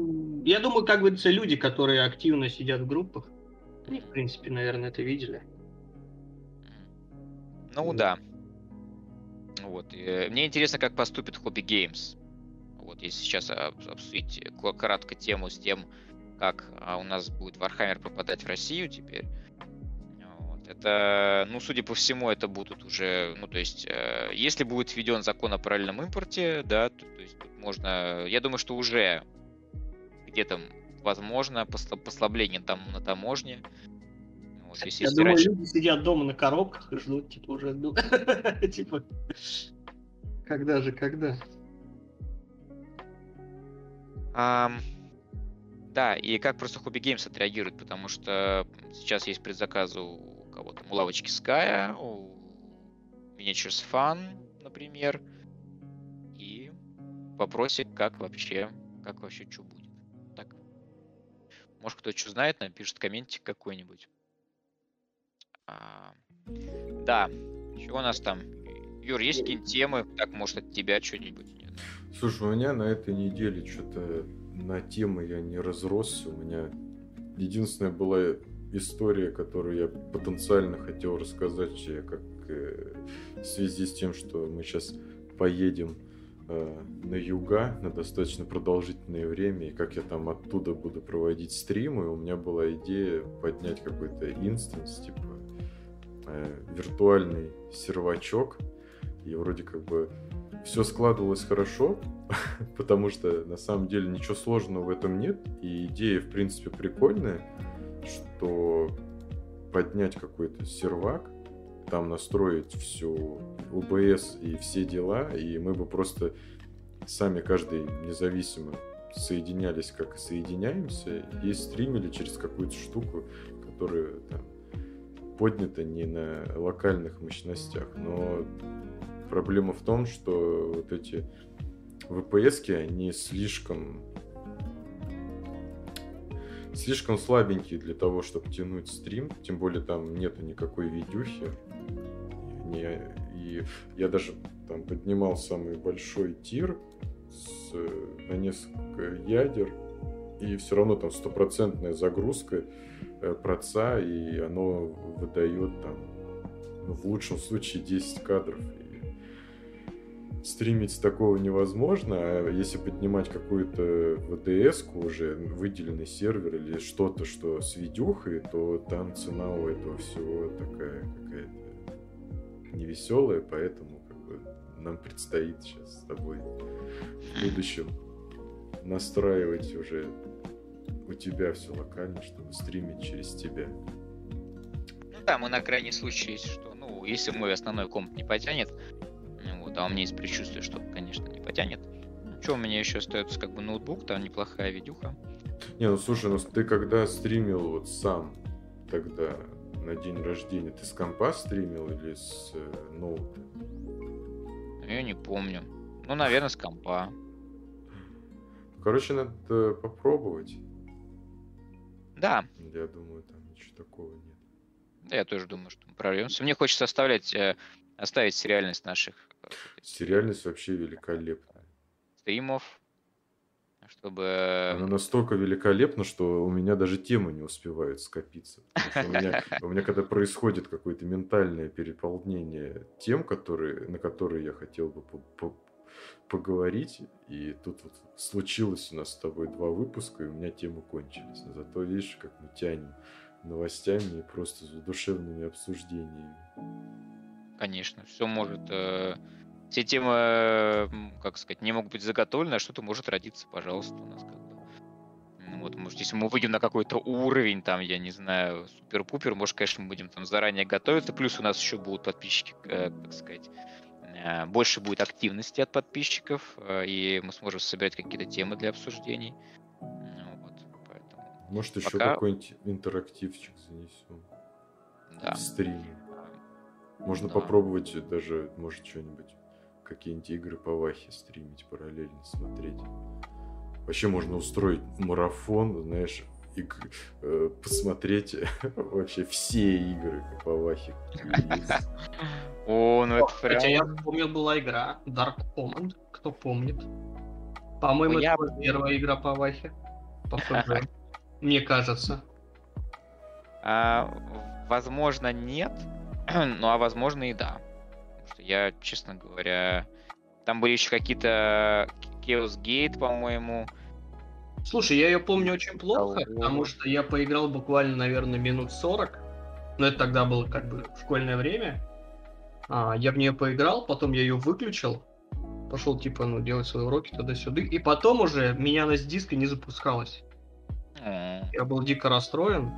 я думаю, как говорится, люди, которые активно сидят в группах, они, в принципе, наверное, это видели. Ну да. Вот. Мне интересно, как поступит Hobby Games. Вот, если сейчас обсудить кратко тему с тем, как у нас будет Warhammer попадать в Россию теперь. Вот. Это, ну, судя по всему, это будут уже, ну, то есть, э, если будет введен закон о параллельном импорте, да, то, то есть, тут можно, я думаю, что уже где-то, возможно, послабление там на таможне. Вот, если я думаю, раньше... люди сидят дома на коробках и ждут, типа, уже, ну, типа, когда же, когда? Да, и как просто Hobby Games отреагирует, потому что сейчас есть предзаказы у кого-то, у лавочки Sky, у Miniatures Fun, например, и вопросик, как вообще, как вообще что будет. Так. Может, кто что знает, напишет комментик какой-нибудь. А, да, что у нас там? Юр, есть какие-нибудь темы? Так, может, от тебя что-нибудь? Нет? Слушай, у меня на этой неделе что-то... На темы я не разросся. У меня единственная была история, которую я потенциально хотел рассказать, как э, в связи с тем, что мы сейчас поедем э, на юга на достаточно продолжительное время, и как я там оттуда буду проводить стримы. У меня была идея поднять какой-то инстанс, типа э, виртуальный сервачок. И вроде как бы все складывалось хорошо, потому что на самом деле ничего сложного в этом нет. И идея, в принципе, прикольная, что поднять какой-то сервак, там настроить всю о бэ эс и все дела, и мы бы просто сами каждый независимо соединялись, как и соединяемся, и стримили через какую-то штуку, которая там поднята не на локальных мощностях. Но проблема в том, что вот эти вэ пэ эски, они слишком слишком слабенькие для того, чтобы тянуть стрим, тем более там нету никакой видюхи. Не... И я даже там поднимал самый большой тир с... на несколько ядер, и все равно там стопроцентная загрузка проца, и оно выдает там, ну, в лучшем случае десять кадров. Стримить такого невозможно, а если поднимать какую-то вэ дэ эску уже, выделенный сервер или что-то, что с видюхой, то там цена у этого всего такая какая-то невеселая, поэтому как бы нам предстоит сейчас с тобой в будущем настраивать уже у тебя все локально, чтобы стримить через тебя. Ну да, мы на крайний случай, что, ну, если мой основной комп не потянет, а у меня есть предчувствие, что, конечно, не потянет. Что, у меня еще остается как бы ноутбук, там неплохая видюха. Не, ну слушай, ну ты когда стримил вот сам тогда на день рождения, ты с компа стримил или с э, ноута? Я не помню. Ну, наверное, с компа. Короче, надо попробовать. Да. Я думаю, там ничего такого нет. Да, я тоже думаю, что мы прорвемся. Мне хочется оставлять, э, оставить сериальность наших Сериальность вообще великолепная. Стримов. Чтобы... Она настолько великолепна, что у меня даже темы не успевают скопиться. У меня, у меня когда происходит какое-то ментальное переполнение тем, которые, на которые я хотел бы поговорить, и тут вот случилось у нас с тобой два выпуска, и у меня темы кончились. Но зато видишь, как мы тянем новостями и просто задушевными обсуждениями. Конечно, все может... Э, все темы, как сказать, не могут быть заготовлены, а что-то может родиться, пожалуйста, у нас как-то. Ну, вот, может, если мы выйдем на какой-то уровень, там, я не знаю, супер-пупер, может, конечно, мы будем там заранее готовиться, плюс у нас еще будут подписчики, э, так сказать, э, больше будет активности от подписчиков, э, и мы сможем собирать какие-то темы для обсуждений. Ну, вот, поэтому... Может, еще пока... какой-нибудь интерактивчик занесем. Да. В стриме. Можно да. попробовать даже, может, что-нибудь, какие-нибудь игры по Вахе стримить, параллельно смотреть. Вообще можно устроить марафон, знаешь, и э, посмотреть вообще все игры по Вахе. О, ну это прям... Хотя я вспомнил, была игра Dark Command, кто помнит. По-моему, это была первая игра по Вахе. Мне кажется. Возможно, нет. Ну, а возможно и да. Потому что я, честно говоря... Там были еще какие-то Chaos Gate, по-моему. Слушай, я ее помню очень плохо, О-о-о. потому что я поиграл буквально, наверное, минут сорок. Но это тогда было как бы школьное время. А, я в нее поиграл, потом я ее выключил. Пошел, типа, ну, делать свои уроки туда-сюда. И потом уже меня она с диска не запускалась. Mm. Я был дико расстроен.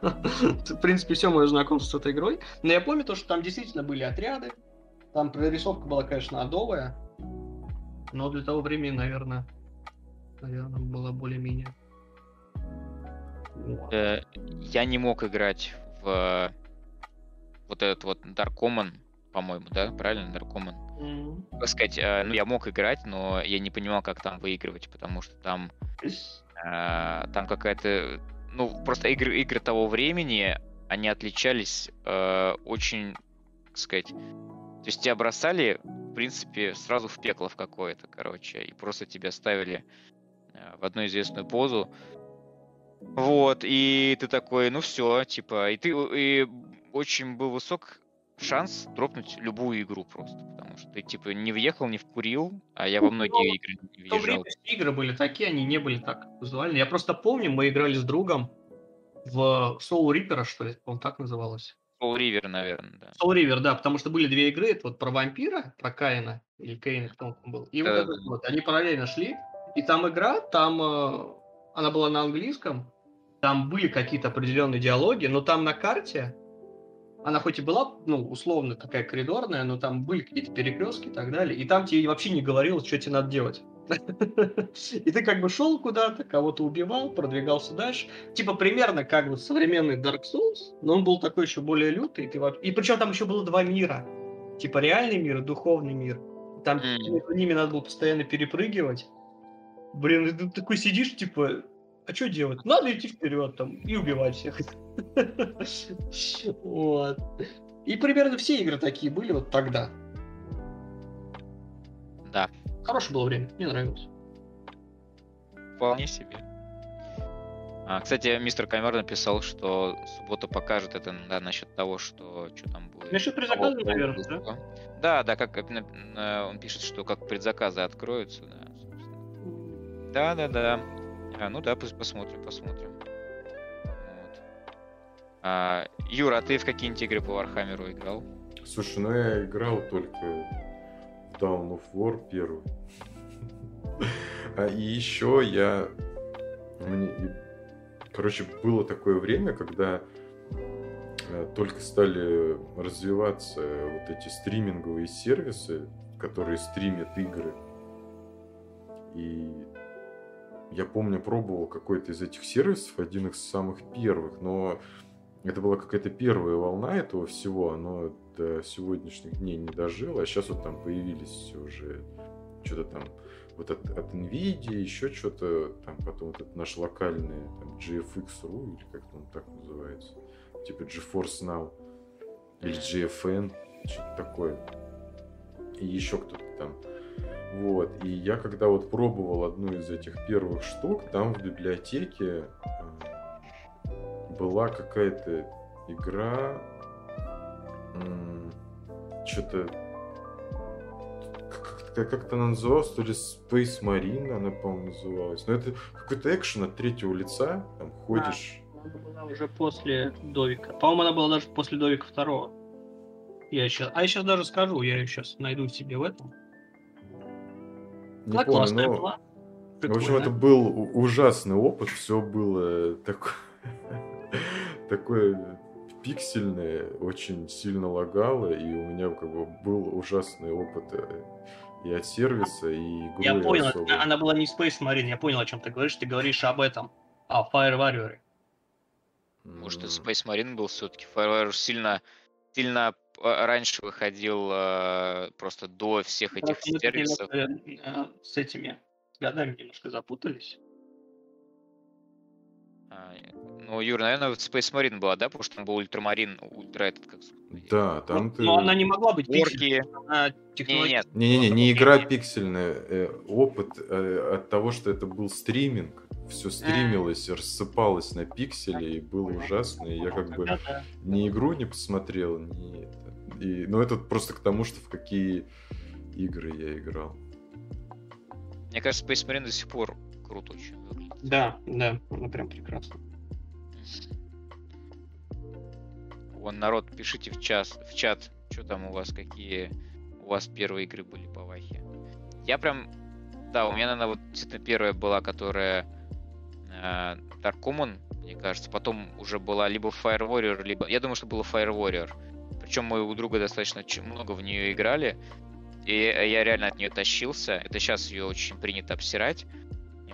В принципе, все мое знакомство с этой игрой. Но я помню то, что там действительно были отряды. Там прорисовка была, конечно, адовая. Но для того времени, наверное, наверное, была более-менее. Я не мог играть в вот этот вот Dark Common, по-моему, да? Правильно, Dark Common? Так сказать, ну, я мог играть, но я не понимал, как там выигрывать, потому что там там какая-то... Ну, просто игры, игры того времени, они отличались э, очень, так сказать... То есть тебя бросали, в принципе, сразу в пекло в какое-то, короче. И просто тебя ставили э, в одну известную позу. Вот, и ты такой, ну все, типа... И ты и очень был высок шанс дропнуть любую игру просто. Потому что ты, типа, не въехал, не вкурил, а я во многие игры не въезжал. В то время игры были такие, они не были так визуальные. Я просто помню, мы играли с другом в Soul Reaper, что ли, по-моему, так называлось. Soul River, наверное, да. Soul River, да, потому что были две игры, это вот про вампира, про Каина, или Кейна, кто он там был. И да. вот это вот, они параллельно шли, и там игра, там, она была на английском, там были какие-то определенные диалоги, но там на карте... Она хоть и была, ну, условно такая коридорная, но там были какие-то перекрестки и так далее, и там тебе вообще не говорилось, что тебе надо делать. И ты как бы шел куда-то, кого-то убивал, продвигался дальше. Типа примерно как бы современный Dark Souls, но он был такой еще более лютый. И причем там еще было два мира. Типа реальный мир и духовный мир. Там между ними надо было постоянно перепрыгивать. Блин, ты такой сидишь, типа... А что делать? Надо идти вперед там и убивать всех. Вот. И примерно все игры такие были вот тогда. Да. Хорошее было время, мне нравилось. Вполне себе. А, кстати, мистер Камер написал, что суббота покажет это, да, насчет того, что, что там будет. Насчет предзаказа, вот, наверное, да? Да, да, как, как он пишет, что как предзаказы откроются, да, собственно. Да, да, да. А, ну да, посмотрим, посмотрим. Вот. А, Юра, а ты в какие-нибудь игры по Вархаммеру играл? Слушай, ну я играл только в Dawn of War первый. А и еще я... Мне... Короче, было такое время, когда только стали развиваться вот эти стриминговые сервисы, которые стримят игры. И... Я помню, пробовал какой-то из этих сервисов, один из самых первых, но это была какая-то первая волна этого всего, оно до сегодняшних дней не дожило, а сейчас вот там появились уже что-то там вот от, от NVIDIA, еще что-то, там потом вот это наш локальный там, джи эф икс точка ру, или как он так называется, типа GeForce Now, или джи эф эн, что-то такое, и еще кто-то там. Вот, и я когда вот пробовал одну из этих первых штук, там в библиотеке была какая-то игра, что-то, как-то она называлась, то ли Space Marine она, по-моему, называлась, но это какой-то экшен от третьего лица, там ходишь. А, она была уже после Довика, по-моему, она была даже после Довика второго. Я сейчас, а я сейчас даже скажу, я ее сейчас найду себе в этом. Не Класс, помню, но... Была. В общем, это был ужасный опыт, все было такое... такое пиксельное, очень сильно лагало, и у меня как бы был ужасный опыт и от сервиса, и игры. Я понял, особо. Она была не Space Marine, я понял, о чем ты говоришь, ты говоришь об этом, о Fire Warrior. Может, это Space Marine был все-таки, Fire Warrior сильно... сильно раньше выходил просто до всех этих да, сервисов. С этими годами немножко запутались. А, ну, Юр, наверное, вот Space Marine была, да? Потому что там был ультрамарин, ультра этот как... Да, там вот, ты... Но она не могла быть пиксельной. Технология... Не-не-не, не игра пиксельная. Опыт от того, что это был стриминг, все стримилось, рассыпалось на пиксели, и было ужасно. И я как бы ни игру не посмотрел, ни это. И... Но это просто к тому, что в какие игры я играл. Мне кажется, Space Marine до сих пор круто очень выглядит. Да, да, ну прям прекрасно. Вон, народ, пишите в, час, в чат, что там у вас, какие у вас первые игры были по Вахе. Я прям, да, у меня, наверное, вот действительно первая была, которая э, Dark Common, мне кажется. Потом уже была либо Fire Warrior, либо... Я думаю, что было Fire Warrior. Причем мы у друга достаточно много в нее играли. И я реально от нее тащился. Это сейчас ее очень принято обсирать.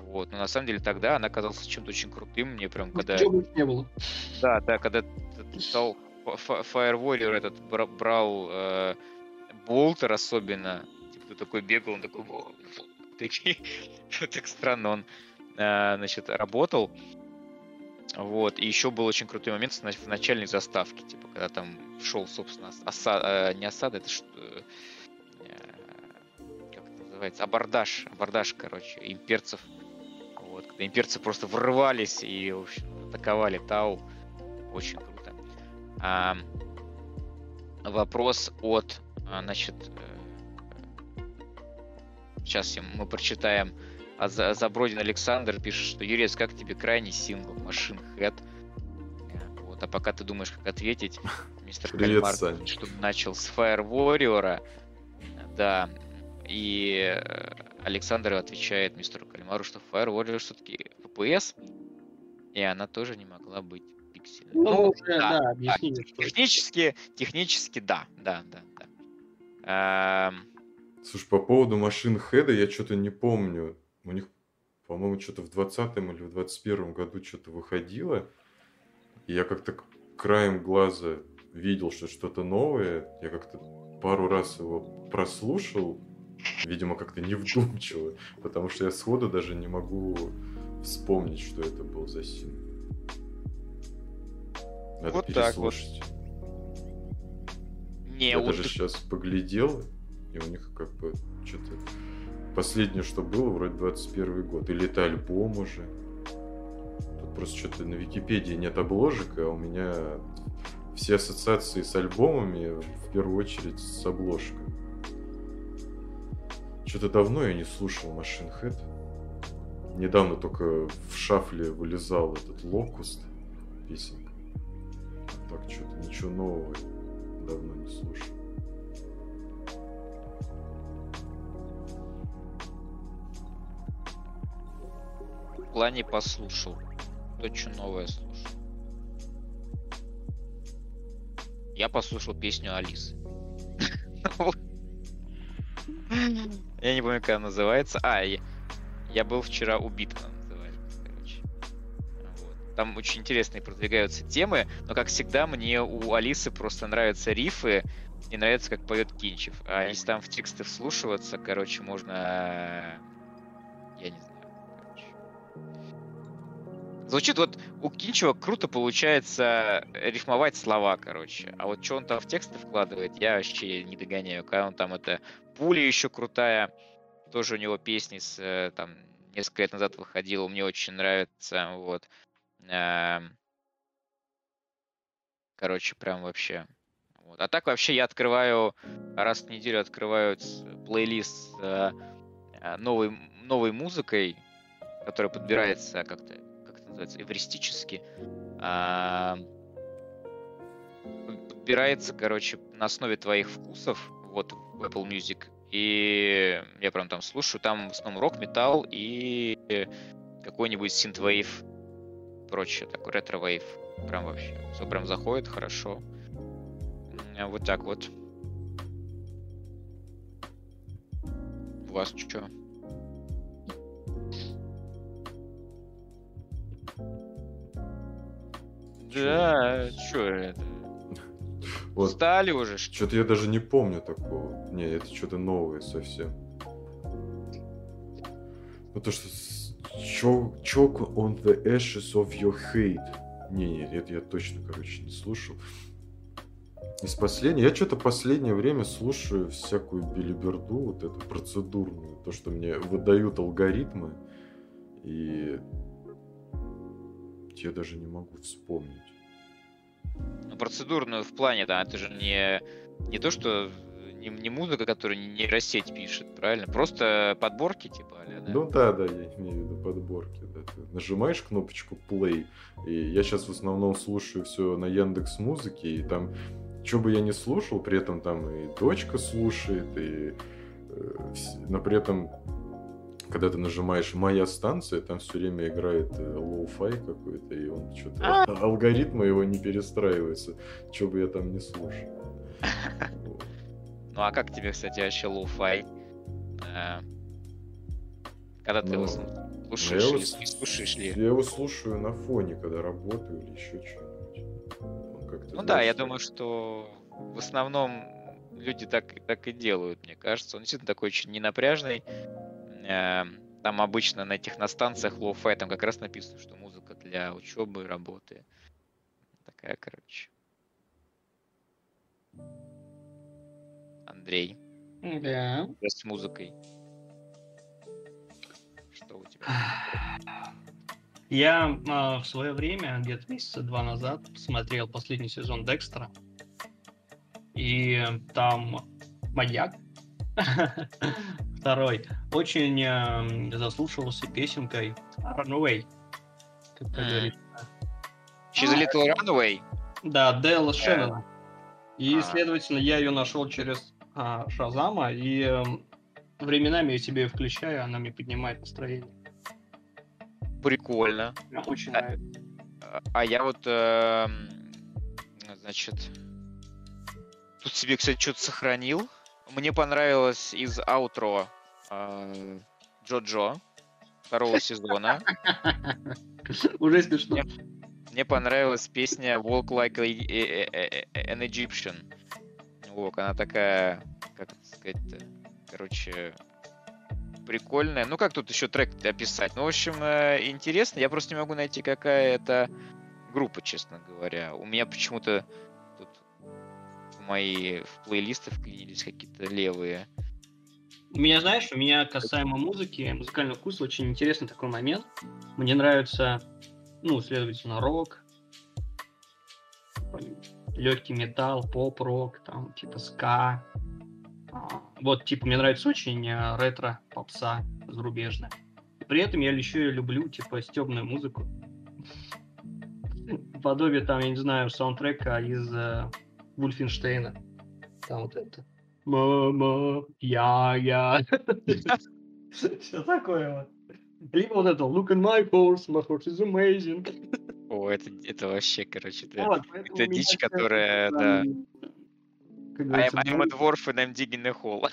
Вот. Но на самом деле тогда она казалась чем-то очень крутым. Мне прям когда... Ничего не было. Да, да, когда ты стал... Fire Warrior этот брал э, Болтер особенно. Типа, ты такой бегал, он такой... Так странно он, значит, работал. Вот. И еще был очень крутой момент в начальной заставке. Типа, когда там шел, собственно, осада... Не осада, это что... называется, абордаж, абордаж, короче, имперцев, вот, когда имперцы просто врывались и, в общем, атаковали Тау, очень круто. А, вопрос от, значит, сейчас мы прочитаем, а Забродин Александр пишет, что Юрец, как тебе крайний сингл Machine Head? Вот, а пока ты думаешь, как ответить, мистер Кальмар, что начал с Fire Warrior, да. И Александр отвечает мистеру Кальмару, что Fire Warrior все-таки пи пи эс, и она тоже не могла быть пиксельной. Ну, ну уже, да, да, объясни, да. Технически, технически, да, да, да, да. А... Слушай, по поводу Machine Head'а я что-то не помню. У них, по-моему, что-то в двадцатом или в двадцать первом году что-то выходило, и я как-то краем глаза видел, что что-то новое. Я как-то пару раз его прослушал, видимо, как-то невдумчиво, потому что я сходу даже не могу вспомнить, что это был за син. Надо вот переслушать. Так вот. Не, я вот даже ты... сейчас поглядел, и у них как бы что-то... Последнее, что было, вроде двадцать первый год. Или это альбом уже. Тут просто что-то на Википедии нет обложек, а у меня все ассоциации с альбомами, в первую очередь, с обложкой. Что-то давно я не слушал Machine Head. Недавно только в шафле вылезал этот Локуст, песенка. А так что-то ничего нового давно не слушал. В плане послушал. То, что новое слушал. Я послушал песню Алисы. Я не помню, как она называется. А, я, я был вчера убит, она называется, короче. Вот. Там очень интересные продвигаются темы, но, как всегда, мне у Алисы просто нравятся рифы, мне нравится, как поет Кинчев. А если там в тексты вслушиваться, короче, можно... Я не знаю, короче. Звучит вот у Кинчева круто получается рифмовать слова, короче. А вот что он там в тексты вкладывает, я вообще не догоняю. Когда он там это... Пуля еще крутая. Тоже у него песни с, там, несколько лет назад выходила. Мне очень нравится. Вот. Короче, прям вообще. Вот. А так вообще я открываю, раз в неделю открываю плейлист с новой, новой музыкой, которая подбирается как-то, как это называется, эвристически. Подбирается, короче, на основе твоих вкусов. Вот в Apple Music, и я прям там слушаю, там в основном рок, металл и какой-нибудь синтвейв, прочее, такой ретро-вейв, прям вообще, все прям заходит хорошо, вот так вот. У вас что? Да, что это? Вот. Устали уже? Что-то я даже не помню такого. Не, это что-то новое совсем. Потому что... Choke on the ashes of your hate. Не-не, это я точно, короче, не слушал. Из последнего... Я что-то последнее время слушаю всякую белиберду, вот эту процедурную. То, что мне выдают алгоритмы. И... Я даже не могу вспомнить. Ну, процедурную в плане, да, это же не, не то, что... Не, не музыка, которую нейросеть пишет, правильно? Просто подборки, типа, а-ля, да? Ну да, да, я имею в виду подборки. Да. Ты нажимаешь кнопочку play, и я сейчас в основном слушаю все на Яндекс.Музыке, и там, что бы я ни слушал, при этом там и дочка слушает, и... Но при этом, когда ты нажимаешь «Моя станция», там все время играет лоу-фай какой-то, и он что-то... Алгоритмы его не перестраиваются, что бы я там ни слушал. Ну а как тебе, кстати, вообще лоу-фай? Когда ты ну, его слушаешь или его, не слушаешь ли? Я его слушаю на фоне, когда работаю или еще что-нибудь. Он как-то ну да, стоит. Я думаю, что в основном люди так, так и делают, мне кажется. Он действительно такой очень ненапряжный. Там обычно на техностанциях лоу-фай там как раз написано, что музыка для учебы и работы. Такая, короче. Андрей. Да. С музыкой. Что у тебя? Я э, в свое время, где-то месяца два назад, смотрел последний сезон Декстера. И там маньяк второй очень э, заслушивался песенкой Runaway. Как это говорится. She's a little runaway? Да, Дэла Шеннона. И, следовательно, я ее нашел через Шазама, и э, временами я себе ее включаю, она мне поднимает настроение. Прикольно. Очень а, нравится. А я вот, э, значит, тут себе, кстати, что-то сохранил. Мне понравилось из аутро э, Джо-Джо второго сезона. Уже смешно. Мне понравилась песня Walk Like an Egyptian. Она такая, как это сказать-то, короче, прикольная. Ну, как тут еще трек описать? Ну, в общем, интересно. Я просто не могу найти, какая это группа, честно говоря. У меня почему-то тут в мои в плейлисты вклинились какие-то левые. У меня, знаешь, у меня касаемо музыки, музыкального вкуса, очень интересный такой момент. Мне нравится, ну, следовательно, рок, легкий металл, поп-рок, там, типа, ска. Вот, типа, мне нравится очень ретро-попса зарубежная. И при этом я еще и люблю, типа, стебную музыку. Подобие, там, я не знаю, саундтрека из Вульфенштейна. Там вот это. Мама, я, я. Все такое вот. Либо вот это Look at my horse, my horse is amazing. О, это, это вообще, короче, это, вот, это дичь, которая, да. I'm, I'm a dwarf and I'm digging a hole.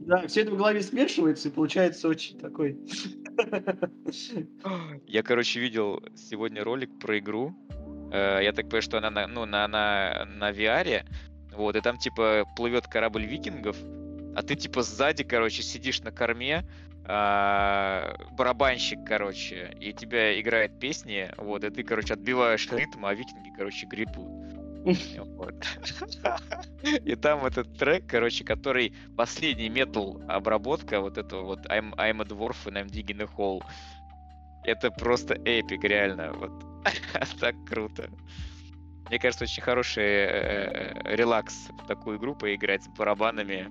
Да, все это в голове смешивается, и получается очень такой... Я, короче, видел сегодня ролик про игру. Я так понимаю, что она на, ну, на, на, на ви ар. Вот, и там, типа, плывет корабль викингов, а ты, типа, сзади, короче, сидишь на корме, барабанщик, короче, и тебя играет песни, вот, и ты, короче, отбиваешь ритм, а викинги, короче, гребут. И там этот трек, короче, который последний метал обработка вот этого вот I'm a dwarf and I'm digging a hole. Это просто эпик, реально, вот. Так круто. Мне кажется, очень хороший релакс в такую игру поиграть с барабанами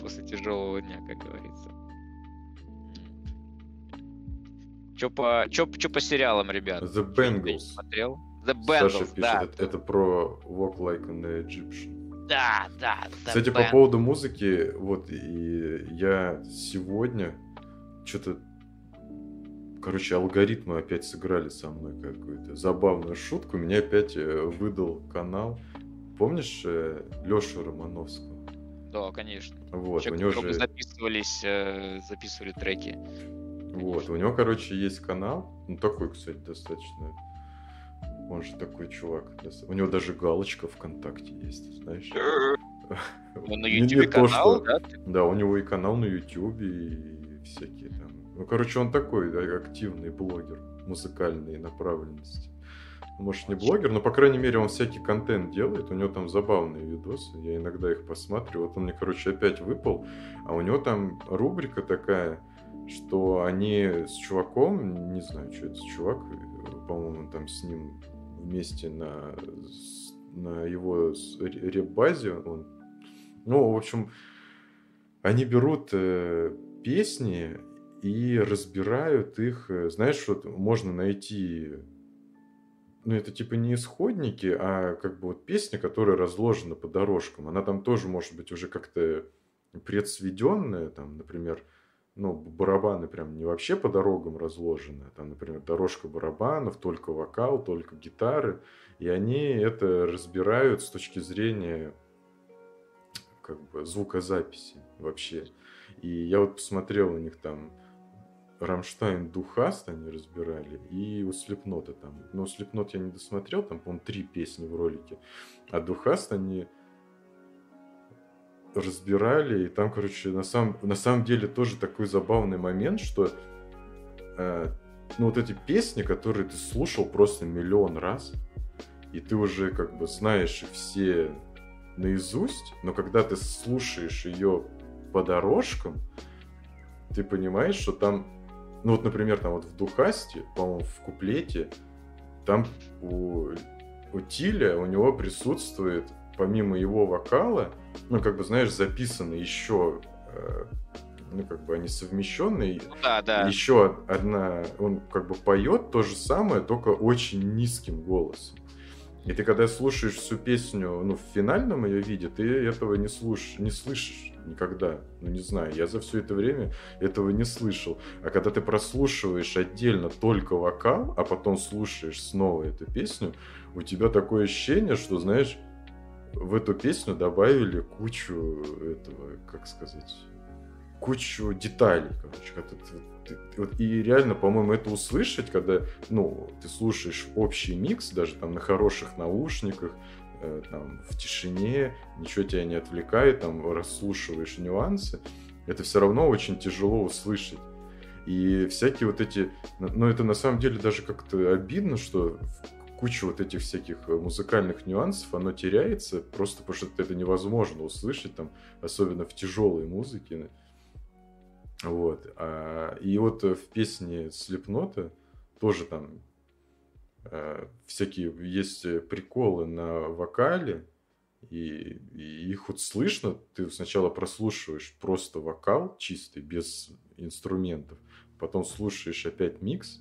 после тяжелого дня, как говорится. Чё по, чё, чё по сериалам, ребят? The Bengals. Смотрел? The Bengals, Саша пишет, да. Это, это про Walk Like an Egyptian. Да, да. Кстати, Bengals. По поводу музыки, вот, и я сегодня что-то... Короче, алгоритмы опять сыграли со мной какую-то забавную шутку. Меня опять выдал канал. Помнишь Лёшу Романовского? Да, конечно. Вот, человек, у него же... записывались, э, записывали треки. Вот, конечно. У него, короче, есть канал, ну такой, кстати, достаточно Он же такой чувак. У него даже галочка ВКонтакте есть, знаешь? Он на Ютубе канал, что... да? Да, у него и канал на Ютубе, и всякие там. Ну, короче, он такой активный блогер музыкальной направленности. Может, не блогер, но, по крайней мере, он всякий контент делает. У него там забавные видосы, я иногда их посмотрю. Вот он мне, короче, опять выпал. А у него там рубрика такая, что они с чуваком, не знаю, что это за чувак, по-моему, там с ним вместе на, на его реп-базе он... Ну, в общем, они берут э, песни и разбирают их. Знаешь, вот можно найти... Ну, это типа не исходники, а как бы вот песня, которая разложена по дорожкам. Она там тоже может быть уже как-то предсведенная. Там, например, ну, барабаны прям не вообще по дорогам разложены. Там, например, дорожка барабанов, только вокал, только гитары. И они это разбирают с точки зрения как бы звукозаписи вообще. И я вот посмотрел у них там Рамштайн Духаст они разбирали, и у Слепнота там. Но Слепнот я не досмотрел, там, по-моему, три песни в ролике. А Духаст они разбирали, и там, короче, на самом, на самом деле тоже такой забавный момент, что э, ну, вот эти песни, которые ты слушал просто миллион раз, и ты уже как бы знаешь все наизусть, но когда ты слушаешь ее по дорожкам, ты понимаешь, что там, ну вот, например, там вот в Духасте, по-моему, в куплете, там у, у Тиля, у него присутствует, помимо его вокала, ну, как бы, знаешь, записаны еще, э, ну, как бы они совмещенные, да, да. Еще одна, он как бы поет то же самое, только очень низким голосом. И ты, когда слушаешь всю песню, ну, в финальном ее виде, ты этого не слушаешь, не слышишь никогда. Ну, не знаю, я за все это время этого не слышал. А когда ты прослушиваешь отдельно только вокал, а потом слушаешь снова эту песню, у тебя такое ощущение, что, знаешь, в эту песню добавили кучу этого, как сказать, кучу деталей, короче, когда ты... И реально, по-моему, это услышать, когда, ну, ты слушаешь общий микс, даже там на хороших наушниках, э, там, в тишине, ничего тебя не отвлекает, там, расслушиваешь нюансы, это все равно очень тяжело услышать. И всякие вот эти... Ну, это на самом деле даже как-то обидно, что куча вот этих всяких музыкальных нюансов, оно теряется, просто потому что это невозможно услышать, там, особенно в тяжелой музыке. Вот. И вот в песне Слепнота тоже там всякие есть приколы на вокале, и, и их вот слышно. Ты сначала прослушиваешь просто вокал чистый, без инструментов, потом слушаешь опять микс,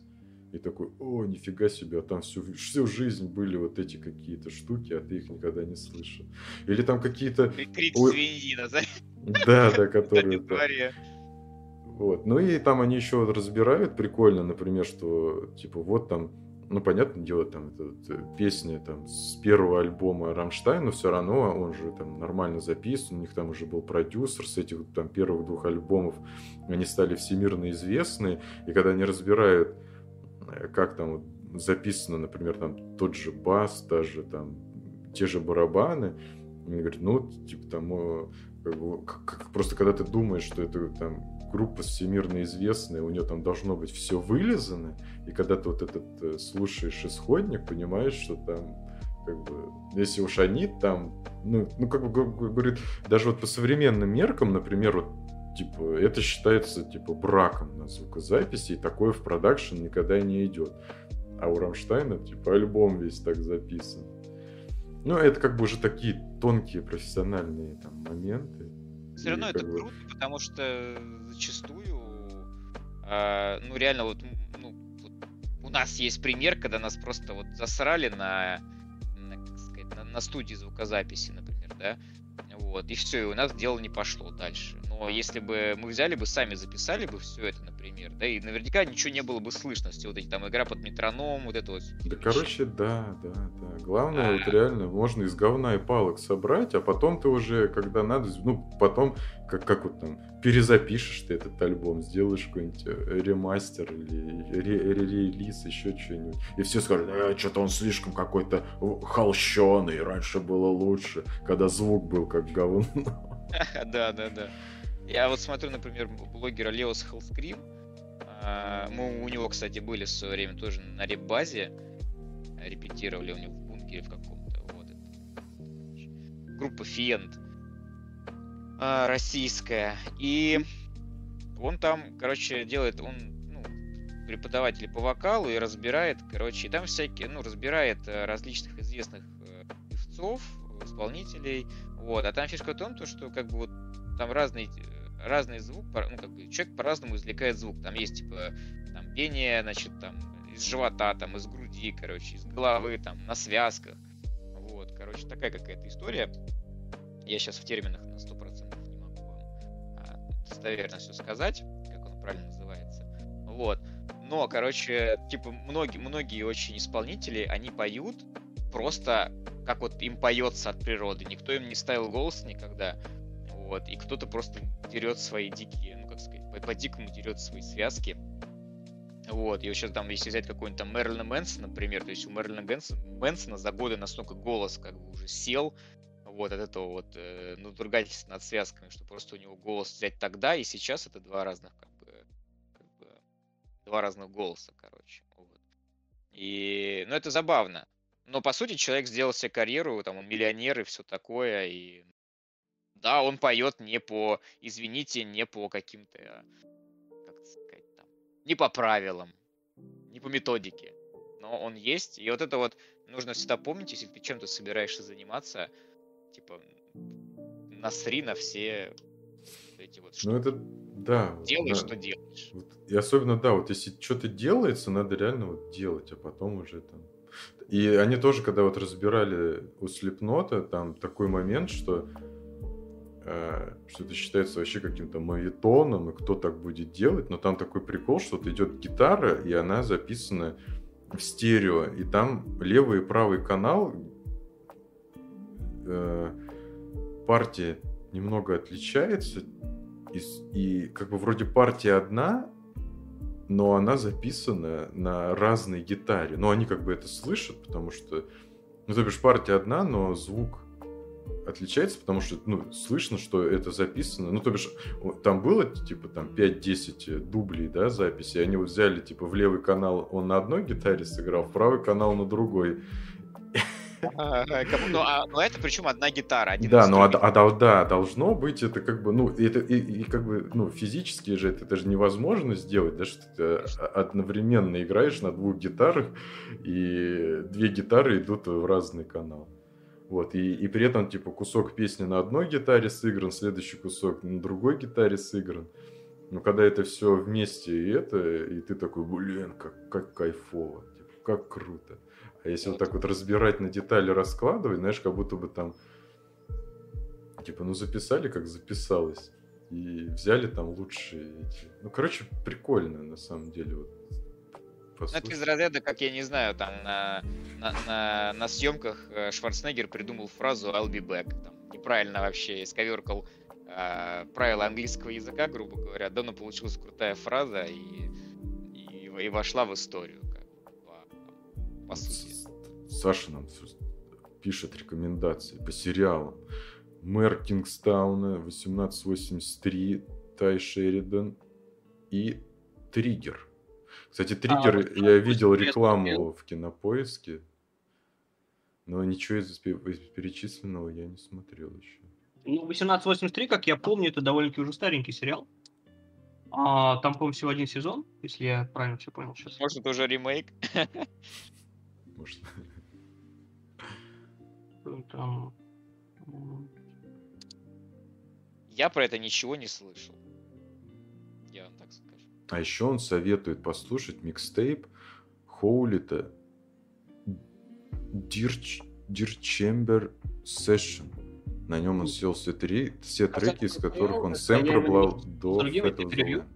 и такой: о, нифига себе, а там всю, всю жизнь были вот эти какие-то штуки, а ты их никогда не слышал. Или там какие-то... Крик свиньи, да, да, которые... Вот. Ну и там они еще вот разбирают прикольно, например, что типа вот там, ну понятное дело, там это, это, песня там с первого альбома Рамштайна, но все равно он же там нормально записан, у них там уже был продюсер, с этих там первых двух альбомов они стали всемирно известны, и когда они разбирают, как там вот записано, например, там тот же бас, даже там те же барабаны, они говорят, ну типа там... Как бы, как, просто когда ты думаешь, что это там группа всемирно известная, у нее там должно быть все вылизано, и когда ты вот этот э, слушаешь исходник, понимаешь, что там как бы, если уж они там, ну, ну как бы говорит, даже вот по современным меркам, например, вот, типа, это считается типа браком на звукозаписи, и такое в продакшн никогда не идет. А у Рамштайна типа альбом весь так записан. Ну, это как бы уже такие тонкие профессиональные там моменты. Все и равно это бы... круто, потому что зачастую, э, ну, реально, вот, ну, вот у нас есть пример, когда нас просто вот засрали на, на, как сказать, на, на студии звукозаписи, например, да, вот, и все, и у нас дело не пошло дальше. Но но если бы мы взяли бы, сами записали бы все это, например, да, и наверняка ничего не было бы слышно, все вот эти там игра под метроном, вот это вот. Да, короче, да, да, да. Главное, А-а-а. вот реально можно из говна и палок собрать, а потом ты уже, когда надо, ну, потом, как, как вот там, перезапишешь ты этот альбом, сделаешь какой-нибудь ремастер или релиз, еще что-нибудь, и все скажут, э, что-то он слишком какой-то холщеный, раньше было лучше, когда звук был как говно. Да, да, да. Я вот смотрю, например, блогера Леос Хеллскрим. Мы у него, кстати, были в свое время тоже на реп-базе. Репетировали у него в бункере в каком-то. Вот это. Группа Фиент. Российская. И он там, короче, делает... Он ну, преподаватель по вокалу и разбирает, короче, и там всякие... Ну, разбирает различных известных певцов, исполнителей. Вот, а там фишка в том, то, что как бы вот там разный, разный звук, ну, как бы человек по-разному извлекает звук. Там есть, типа, там, пение, значит, там, из живота, там, из груди, короче, из головы, там, на связках. Вот, короче, такая какая-то история. Я сейчас в терминах на сто процентов не могу вам достоверно все сказать, как он правильно называется. Вот, но, короче, типа, многие, многие очень исполнители, они поют просто... как вот им поется от природы. Никто им не ставил голос никогда. Вот. И кто-то просто дерет свои дикие, ну, как сказать, по-дикому дерет свои связки. Вот. И вот сейчас там, если взять какой-нибудь там Мэрилина Мэнсона, например, то есть у Мэрилина Мэнсона за годы настолько голос как бы уже сел, вот, от этого вот э, надругательства над связками, что просто у него голос взять тогда и сейчас это два разных, как бы, как бы два разных голоса, короче. Вот. И, ну, это забавно. Но, по сути, человек сделал себе карьеру, там, он миллионер и все такое, и да, он поет не по, извините, не по каким-то, как сказать, там, не по правилам, не по методике, но он есть, и вот это вот нужно всегда помнить, если ты чем-то собираешься заниматься, типа, насри на все эти вот штуки. Ну, это, да. Делай, да. Что делаешь. Вот, и особенно, да, вот если что-то делается, надо реально вот делать, а потом уже там... И они тоже, когда вот разбирали у Слипнота, там такой момент, что э, что-то считается вообще каким-то моветоном, и кто так будет делать, но там такой прикол, что вот идет гитара, и она записана в стерео, и там левый и правый канал э, партии немного отличается, и, и как бы вроде партия одна, но она записана на разной гитаре. Но они как бы это слышат, потому что... Ну, то бишь, партия одна, но звук отличается, потому что, ну, слышно, что это записано. Ну, то бишь, там было, типа, там пять-десять дублей, да, записи. Они вот взяли, типа, в левый канал он на одной гитаре сыграл, в правый канал на другой. Но это причем одна гитара. Да, но да, должно быть, это как бы, ну, это и как бы, ну, физически же это же невозможно сделать, да, что ты одновременно играешь на двух гитарах, и две гитары идут в разный канал. Вот, и, и при этом, типа, кусок песни на одной гитаре сыгран, следующий кусок на другой гитаре сыгран. Но когда это все вместе, и это, и ты такой, блин, как, как кайфово, как круто. А если вот так вот разбирать на детали, раскладывать, знаешь, как будто бы там, типа, ну записали, как записалось, и взяли там лучшие эти... Ну, короче, прикольно, на самом деле. Вот. Ну, это из разряда, как, я не знаю, там, на, на, на, на съемках Шварценеггер придумал фразу «I'll be back». Там, неправильно вообще исковеркал э, правила английского языка, грубо говоря, да, но получилась крутая фраза и, и, и вошла в историю. По сути. Саша нам пишет рекомендации по сериалам. Мэр Кингстауна, восемнадцать восемьдесят три, Тай Шеридан и Триггер. Кстати, Триггер, а, я вот видел рекламу в Кинопоиске, но ничего из перечисленного я не смотрел еще. Ну, восемнадцать восемьдесят три, как я помню, это довольно-таки уже старенький сериал. А, там, по-моему, всего один сезон, если я правильно все понял сейчас. Может, это уже ремейк? Может. Там... Я про это ничего не слышал. Я вам так скажу. А еще он советует послушать микстейп Хоулита Dear Chamber Session. На нем он сел все, три, все треки, из которых он сэмплировал до этого момента.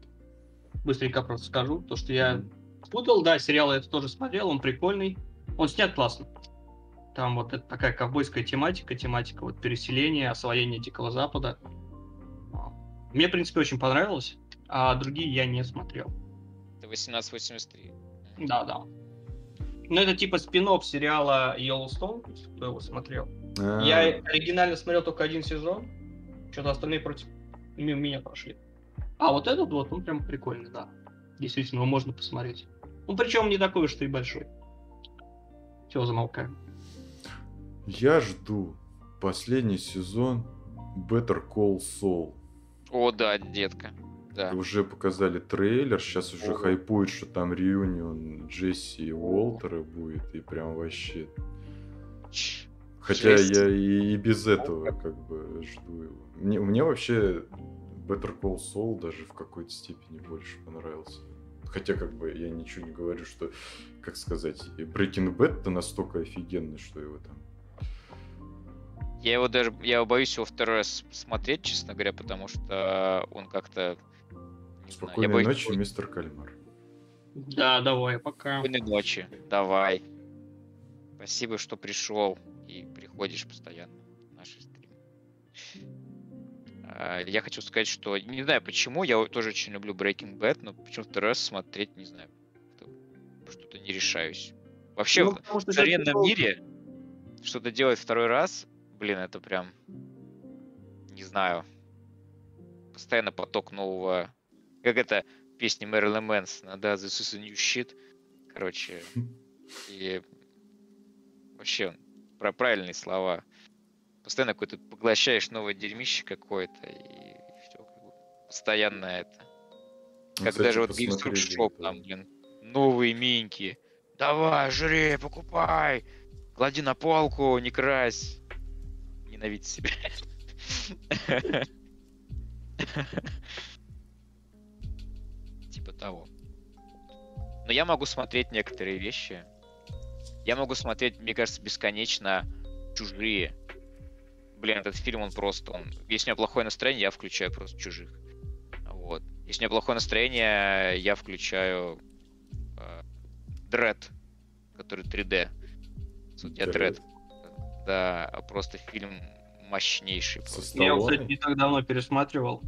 Быстренько просто скажу, то что я путал, да, сериал я это тоже смотрел, он прикольный, он снят классно. Там вот это такая ковбойская тематика, тематика вот переселения, освоения Дикого Запада. Мне, в принципе, очень понравилось, а другие я не смотрел. Это восемнадцать восемьдесят три. Да-да. Ну, это типа спин-офф сериала Yellowstone, кто его смотрел. А-а-а. Я оригинально смотрел только один сезон, что-то остальные против мимо меня пошли. А вот этот вот, он прям прикольный, да. Действительно, его можно посмотреть. Ну, причем не такой, что и большой. Все, замолкаем. Я жду последний сезон Better Call Saul. О, да, детка. Да. Уже показали трейлер, сейчас уже О. хайпуют, что там реюнион Джесси и Уолтера будет, и прям вообще... Хотя Жесть. Я и, и без этого как бы жду его. Мне, мне вообще Better Call Saul даже в какой-то степени больше понравился. Хотя как бы я ничего не говорю, что, как сказать, Breaking Bad-то настолько офигенный, что его там... Я его даже, я боюсь его второй раз смотреть, честно говоря, потому что он как-то... Спокойной знаю, ночи, боюсь... мистер Кальмар. Да, давай, пока. Спокойной ночи, давай. Спасибо, что пришел и приходишь постоянно в наши стримы. Я хочу сказать, что... Не знаю почему, я тоже очень люблю Breaking Bad, но почему второй раз смотреть, не знаю, что-то не решаюсь. Вообще, ну, в современном мире что-то делать второй раз... Блин, это прям, не знаю, постоянно поток нового, как это песня Мэрилин Мэнсона, да, This is a new shit, короче, и вообще про правильные слова, постоянно какой-то поглощаешь новое дерьмище какое-то, и все, постоянно это, как кстати, даже вот Games Workshop, там, блин, новые миньки, давай, жри, покупай, клади на полку, не крась. Ненавидеть себя. Типа того. Но я могу смотреть некоторые вещи. Я могу смотреть, мне кажется, бесконечно «Чужие». Блин, этот фильм, он просто... Он... Если у меня плохое настроение, я включаю просто «Чужих». Вот. Если у меня плохое настроение, я включаю э, Dread, который три дэ. Я Dread. Да, просто фильм мощнейший. Просто. Я его, кстати, не так давно пересматривал,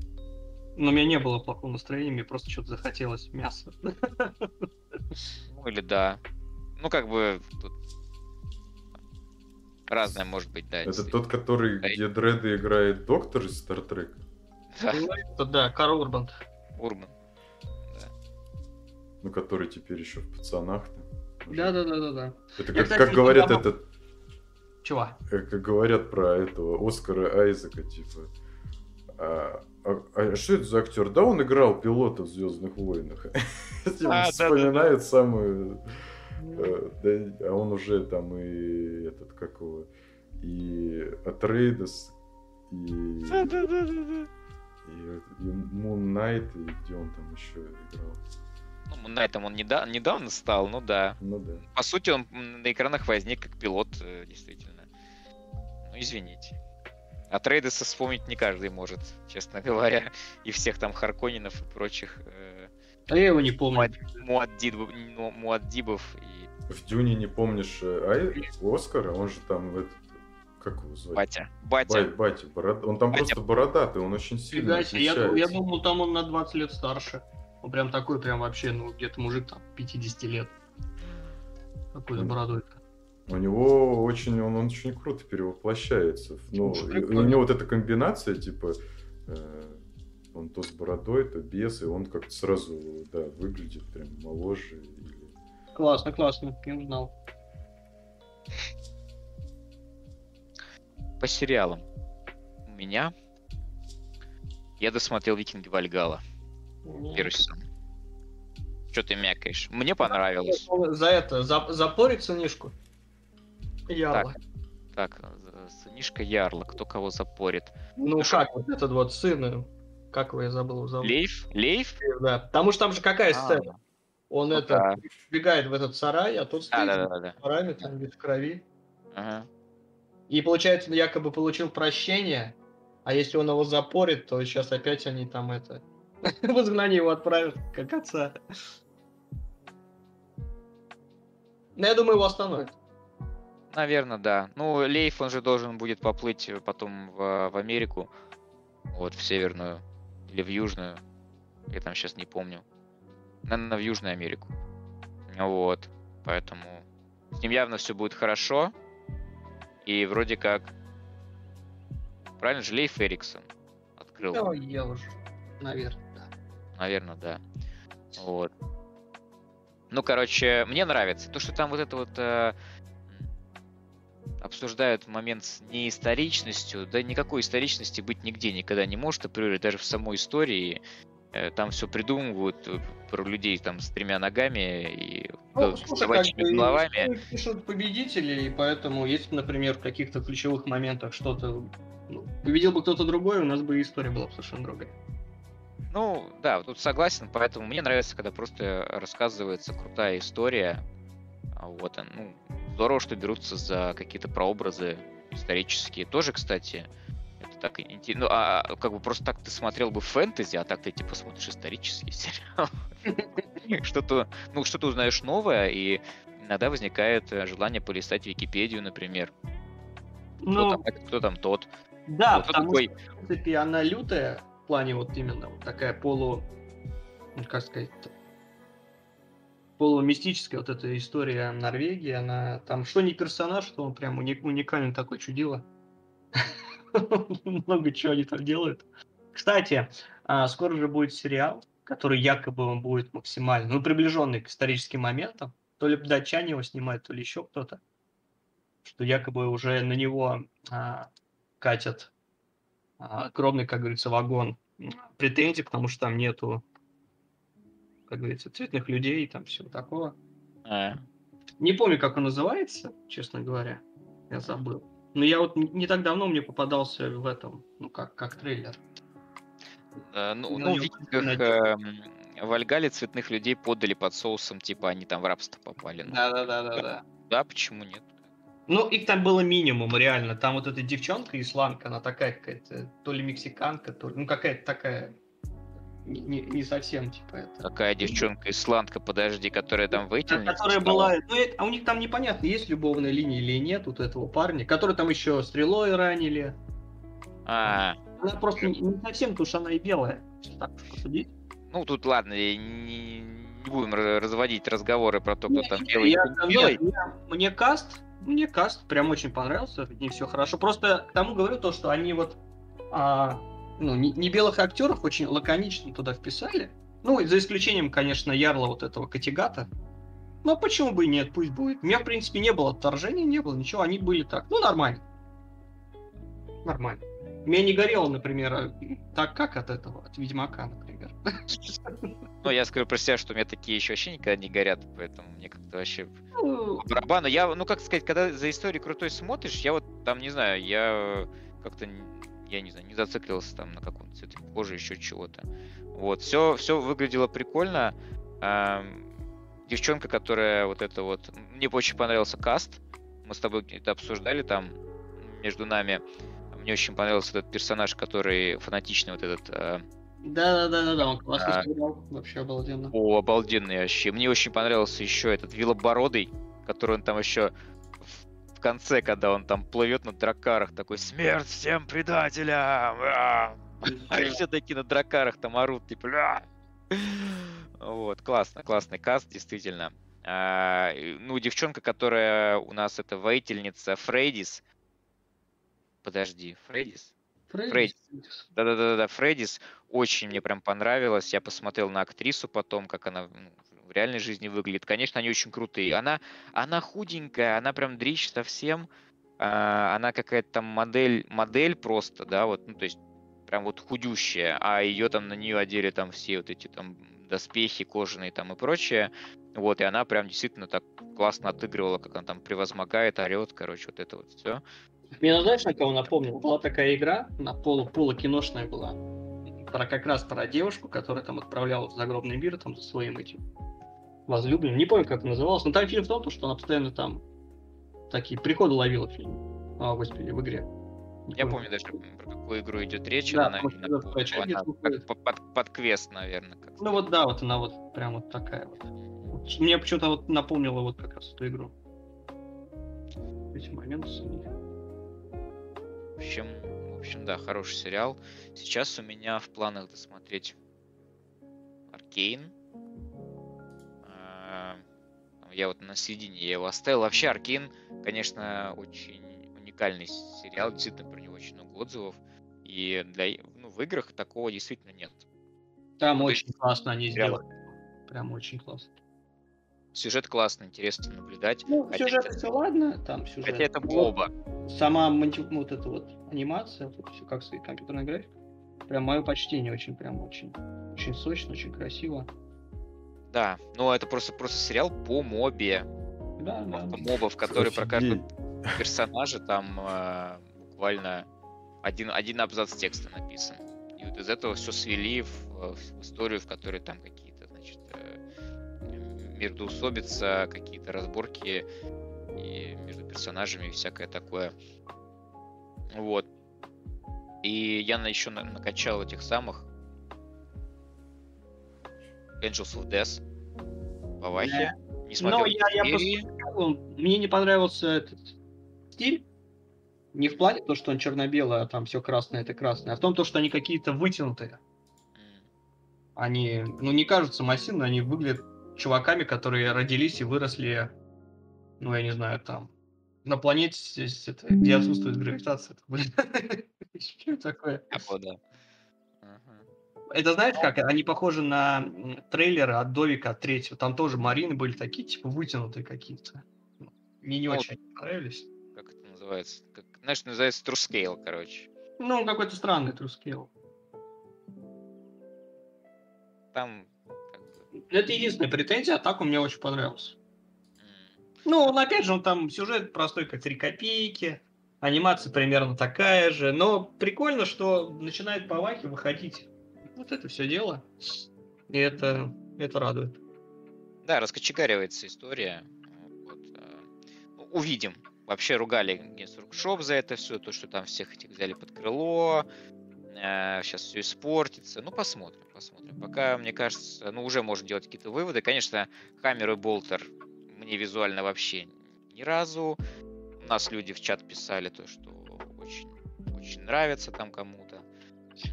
но у меня не было плохого настроения, мне просто что-то захотелось мяса. Ну или да. Ну как бы тут разное может быть, да. Это если... тот, который, а... где Дредда играет доктор из Стартрека? Да. Это, да, Карл Урбан. Урбан, да. Ну который теперь еще в пацанах-то. Да-да-да-да-да. Это как, кстати, как говорят давно... этот... Чего? Как говорят про этого Оскара Айзека, типа, а, а, а что это за актер? Да он играл пилота в «Звездных войнах». Вспоминает самую... А он уже там и этот, как его, и Атрейдес, и... И Мун Найт, и где он там еще играл. Ну, на этом он недавно, недавно стал, ну да. ну да. По сути, он на экранах возник как пилот, действительно. Ну, извините. А Трейдеса вспомнить не каждый может, честно говоря. И всех там Харконинов и прочих. А я его не помню. Муаддибов. Муаддибов и... В «Дюне» не помнишь Ай... Оскара? Он же там... Этот... Как его звать? Батя. Батя. Бать, батя бород... Он там батя. Просто бородатый, он очень сильный. Я, я думал, там он на двадцать лет старше. Он прям такой, прям вообще, ну, где-то мужик там пятьдесят лет. Такой с бородой-то. У него очень, он, он очень круто перевоплощается. Ну, и, у него вот эта комбинация, типа, э, он то с бородой, то без, и он как-то сразу, да, выглядит прям моложе. Или... Классно, классно, я узнал. По сериалам. У меня... Я досмотрел «Викинги Вальгалла». Первый сезон. Что ты мякаешь? Мне понравилось. За это, за, запорить сынишку? Ярла. Так, так, сынишка Ярла, кто кого запорит? Ну, ну как вот этот вот сын, как его я забыл его зовут? Лейф? Лейф? Да, потому что там же какая сцена? А, он ну, это, да. Бегает в этот сарай, а тут стоит да, да, да, да. в сарае, там без крови. Ага. И получается, он якобы получил прощение, а если он его запорит, то сейчас опять они там это... В изгнание его отправят, как отца. Но я думаю, его остановят. Наверное, да. Ну, Лейф, он же должен будет поплыть потом в, в Америку. Вот, в Северную. Или в Южную. Я там сейчас не помню. Наверное, в Южную Америку. Вот. Поэтому с ним явно все будет хорошо. И вроде как... Правильно же, Лейф Эриксон открыл. Да, я уже... Наверное, да. Наверное, да. Вот. Ну, короче, мне нравится. То, что там вот это вот э, обсуждают момент с неисторичностью. Да никакой историчности быть нигде никогда не может, априори, даже в самой истории. Э, там все придумывают про людей там с тремя ногами и ну, да, слушай, с собачьими головами. Пишут победители, и поэтому если, например, в каких-то ключевых моментах что-то ну, победил бы кто-то другой, у нас бы история была бы совершенно другая. Ну, да, тут согласен, поэтому мне нравится, когда просто рассказывается крутая история. Вот, ну, здорово, что берутся за какие-то прообразы исторические. Тоже, кстати, это так интересно. Ну, а как бы просто так ты смотрел бы фэнтези, а так ты типа смотришь исторический сериал. Что-то, ну, что-то узнаешь новое, и иногда возникает желание полистать Википедию, например. Кто там тот. Да, потому что, в принципе, она лютая. В плане вот именно вот такая полу, как сказать, полумистическая вот эта история Норвегии, она там что не персонаж, что он прям уникален такой чудило. Много чего они там делают. Кстати, скоро же будет сериал, который якобы он будет максимально, ну, приближенный к историческим моментам. То ли датчане его снимают, то ли еще кто-то. Что якобы уже на него катят огромный, как говорится, вагон претензий, потому что там нету, как говорится, цветных людей и там всего такого. А. Не помню, как он называется, честно говоря. Я забыл. Но я вот не так давно мне попадался в этом, ну, как, как трейлер. А, ну, ну в «Викингах» э, Вальгалле цветных людей подали под соусом, типа они там в рабство попали. Да-да-да-да. Ну, да, почему нет? Ну, их там было минимум, реально. Там вот эта девчонка, исландка, она такая какая-то, то ли мексиканка, то ли... Ну, какая-то такая... Не, не совсем, типа, это... Какая девчонка, исландка, подожди, которая там выйти... Которая была... Ну, это... А у них там непонятно, есть любовная линия или нет вот этого парня, который там еще стрелой ранили. А. Она просто не совсем, потому что она и белая. Так, посудить. Ну, тут, ладно, я не... не будем разводить разговоры про то, кто нет, там белый. Я... белый. Нет, мне каст... Мне каст прям очень понравился, не все хорошо. Просто к тому говорю то, что они вот а, ну, не, не белых актеров очень лаконично туда вписали. Ну, за исключением, конечно, ярла вот этого Категата. Ну, а почему бы и нет, пусть будет. У меня, в принципе, не было отторжения, не было ничего. Они были так, ну, нормально. Нормально. Меня не горело, например, так как от этого, от Ведьмака, например. Ну, я скажу про себя, что у меня такие еще вообще никогда не горят, поэтому мне как-то вообще... Ну... барабану. Я, ну, как сказать, когда за историей крутой смотришь, я вот там, не знаю, я как-то, я не знаю, не зациклился там на каком-то цвете кожи, еще чего-то. Вот, все, все выглядело прикольно. Девчонка, которая вот это вот... Мне очень понравился каст. Мы с тобой это обсуждали там между нами. Мне очень понравился этот персонаж, который фанатичный вот этот... Да-да-да-да, он классно сыграл, вообще обалденно. О, обалденный вообще. Мне очень понравился еще этот Вилобородый, который он там еще в конце, когда он там плывет на дракарах, такой «Смерть всем предателям!» И все такие на дракарах там орут, типа вот, классно, классный каст, действительно. Ну, девчонка, которая у нас, это воительница Фрейдис, Подожди, Фреддис? Фреддис. Да-да-да, Фреддис. Очень мне прям понравилось. Я посмотрел на актрису потом, как она в реальной жизни выглядит. Конечно, они очень крутые. Она, она худенькая, она прям дрищ совсем. А, она какая-то там модель, модель просто, да, вот, ну, то есть прям вот худющая. А ее там на нее одели там все вот эти там доспехи кожаные там и прочее. Вот, и она прям действительно так классно отыгрывала, как она там превозмогает, орет, короче, вот это вот все. Меня знаешь, на кого напомнил? Была такая игра, на полу-полу-киношная была, про, как раз про девушку, которая там отправлялась в загробный мир там, за своим этим возлюбленным. Не помню, как это называлось, но там фильм в том, что она постоянно там такие приходы ловила в фильме. А, господи, в игре. Я Ой. помню даже, про какую игру идет речь. Да, она, может, она, она, она, под, под, под квест, наверное. Как-то. Ну вот да, вот она вот прям вот такая вот. вот. Мне почему-то вот напомнила вот как раз эту игру. Эти моменты с ней. В общем, в общем, да, хороший сериал. Сейчас у меня в планах досмотреть Аркейн. Я вот на середине я его оставил. Вообще Аркейн, конечно, очень уникальный сериал. Действительно, про него очень много отзывов. И для, ну, в играх такого действительно нет. Там ну, очень есть... классно они сделали. Прям очень классно. Сюжет классно, интересно наблюдать. Ну, хотя сюжет это... все ладно, там сюжет. Хотя это боба. Сама вот эта вот анимация, вот все как свои компьютерная графика. Прям мое почтение, очень, прям очень, очень сочно, очень красиво. Да, но это просто, просто сериал по мобе. Да, да. Мобов, который про каждого персонажа там э, буквально один, один абзац текста написан. И вот из этого все свели в, в историю, в которой там какие-то, значит, междоусобица, какие-то разборки и между персонажами и всякое такое. Вот. И я еще накачал этих самых Angels of Death по Вахе. Yeah. Не смотрел. Но я, я просто... Мне не понравился этот стиль. Не в плане то, что он черно-белый, а там все красное, это красное, а в том, то, что они какие-то вытянутые. Они, ну, не кажутся массивными, они выглядят чуваками, которые родились и выросли, ну, я не знаю, там, на планете, это, где отсутствует гравитация. Что такое? Это, знаешь как, они похожи на трейлеры от Довика третьего. Там тоже марины были такие, типа, вытянутые какие-то. Мне не очень понравились. Как это называется? Знаешь, называется трускейл, короче. Ну, какой-то странный трускейл. Там... Это единственная претензия, а так он мне очень понравился. Ну, он, опять же, он там сюжет простой, как три копейки, анимация примерно такая же, но прикольно, что начинает по Вахе выходить вот это все дело, и это, это радует. Да, раскочегаривается история. Вот. Увидим. Вообще ругали Games Workshop за это все, то, что там всех этих взяли под крыло. Сейчас все испортится. Ну, посмотрим, посмотрим. Пока, мне кажется, ну, уже можно делать какие-то выводы. Конечно, Хаммер и Болтер мне визуально вообще ни разу. У нас люди в чат писали то, что очень, очень нравится там кому-то.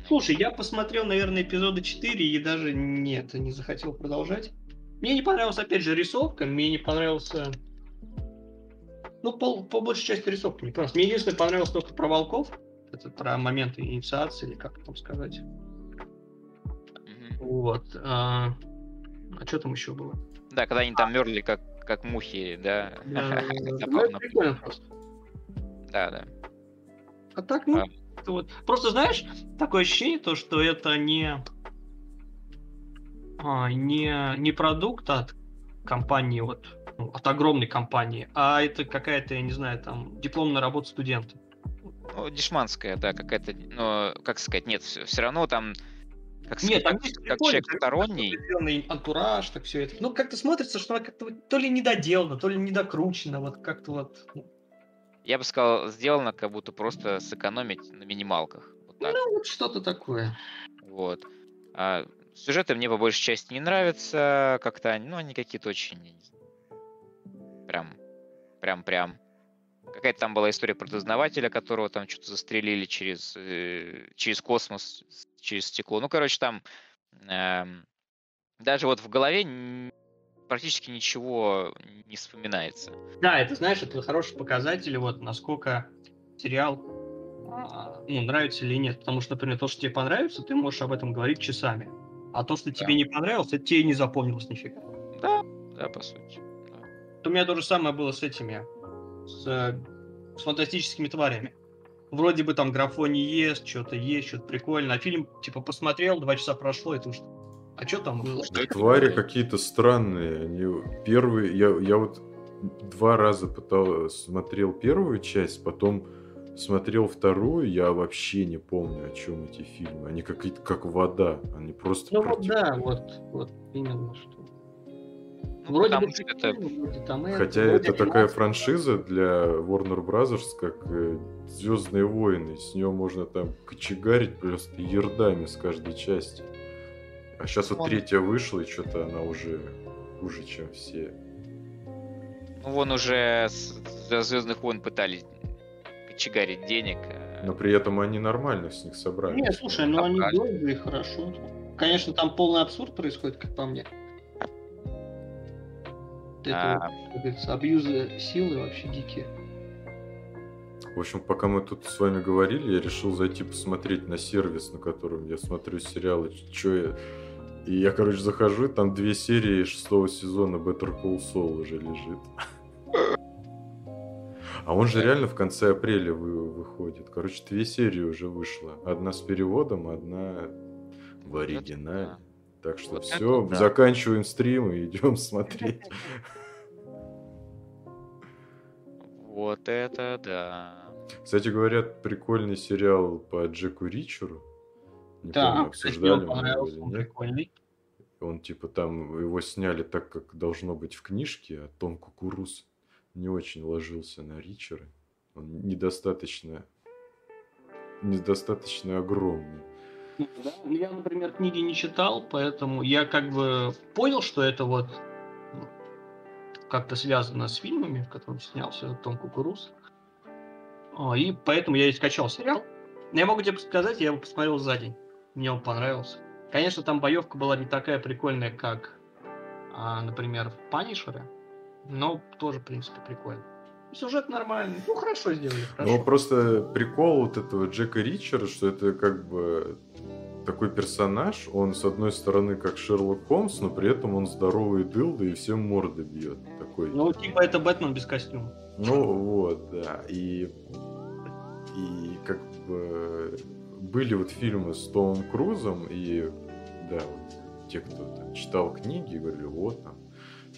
Слушай, я посмотрел, наверное, эпизода четыре и даже нет, не захотел продолжать. Мне не понравилась, опять же, рисовка. Мне не понравился... Ну, по, по большей части рисовка не понравилась. Мне единственное понравилось только про волков. Это про моменты инициации, или как там сказать. Mm-hmm. Вот. А, а что там еще было? Да, когда они там мерли, как, как мухи, да. Это прикольно просто. Да, да. А так, ну, вот. Просто, знаешь, такое ощущение, то, что это не... А, не, не продукт от компании, вот, ну, от огромной компании, а это какая-то, я не знаю, там, дипломная работа студента. Ну, дешманская, да, какая-то, ну, как сказать, нет, все, все равно там, как сказать, нет, там как, как человек сторонний. Антураж, так все это. Ну, как-то смотрится, что она как-то то ли недоделана, то ли недокручена, вот как-то вот. Я бы сказал, сделано, как будто просто сэкономить на минималках. Вот так. Ну, вот что-то такое. Вот. А сюжеты мне по большей части не нравятся, как-то они, ну, они какие-то очень прям, прям, прям. Какая-то там была история про дознавателя, которого там что-то застрелили через, э, через космос, через стекло. Ну, короче, там э, даже вот в голове практически ничего не вспоминается. Да, это, знаешь, это хороший показатель, вот, насколько сериал, ну, нравится или нет. Потому что, например, то, что тебе понравится, ты можешь об этом говорить часами. А то, что да. тебе не понравилось, это тебе не запомнилось нифига. Да, да, по сути. Да. У меня то же самое было с этими... С, с фантастическими тварями. Вроде бы там графони есть, что-то есть, что-то прикольно. А фильм, типа, посмотрел, два часа прошло, и ты что? А что там было? Твари какие-то странные. Они... Первые... Я, я вот два раза пытал... смотрел первую часть, потом смотрел вторую, я вообще не помню, о чем эти фильмы. Они какие-то как вода. Они просто... Ну против... да, вот, вот, именно что. Ну, вроде бы, это... вроде там, хотя это, вроде это такая франшиза для Warner Brothers, как «Звездные войны». С нее можно там кочегарить просто ярдами с каждой части. А сейчас вот, вот третья вышла, и что-то она уже хуже, чем все. Ну, вон уже за «Звездных войн» пытались кочегарить денег. Но при этом они нормально с них собрали. Нет, слушай, ну они делали хорошо. Конечно, там полный абсурд происходит, как по мне. Это, как говорится, абьюзы силы вообще дикие. В общем, пока мы тут с вами говорили, я решил зайти посмотреть на сервис, на котором я смотрю сериалы. Чё я... И я, короче, захожу, там две серии шестого сезона Better Call Saul уже лежит. А он же реально в конце апреля вы... выходит. Короче, две серии уже вышло. Одна с переводом, одна в оригинале. Так что вот все, да. Заканчиваем стрим и идем смотреть. Вот это да. Кстати, говорят, прикольный сериал по Джеку Ричеру. Не да, помню, обсуждали мы или нет. Прикольный. Он типа там его сняли так, как должно быть в книжке, а Том Кукуруз не очень ложился на Ричера. Он недостаточно, недостаточно огромный. Я, например, книги не читал, поэтому я как бы понял, что это вот как-то связано с фильмами, в котором снялся Том Кукуруз. И поэтому я и скачал сериал. Я могу тебе сказать, я его посмотрел за день. Мне он понравился. Конечно, там боевка была не такая прикольная, как, например, в «Панишере», но тоже, в принципе, прикольно. Сюжет нормальный. Ну, хорошо сделали. Хорошо. Ну, просто прикол вот этого Джека Ричера, что это как бы такой персонаж, он с одной стороны как Шерлок Холмс, но при этом он здоровый дылда и всем морды бьет. Такой. Ну, типа это Бэтмен без костюма. Ну, вот, да. И, и как бы были вот фильмы с Томом Крузом, и да, вот те, кто там читал книги, говорили, вот там,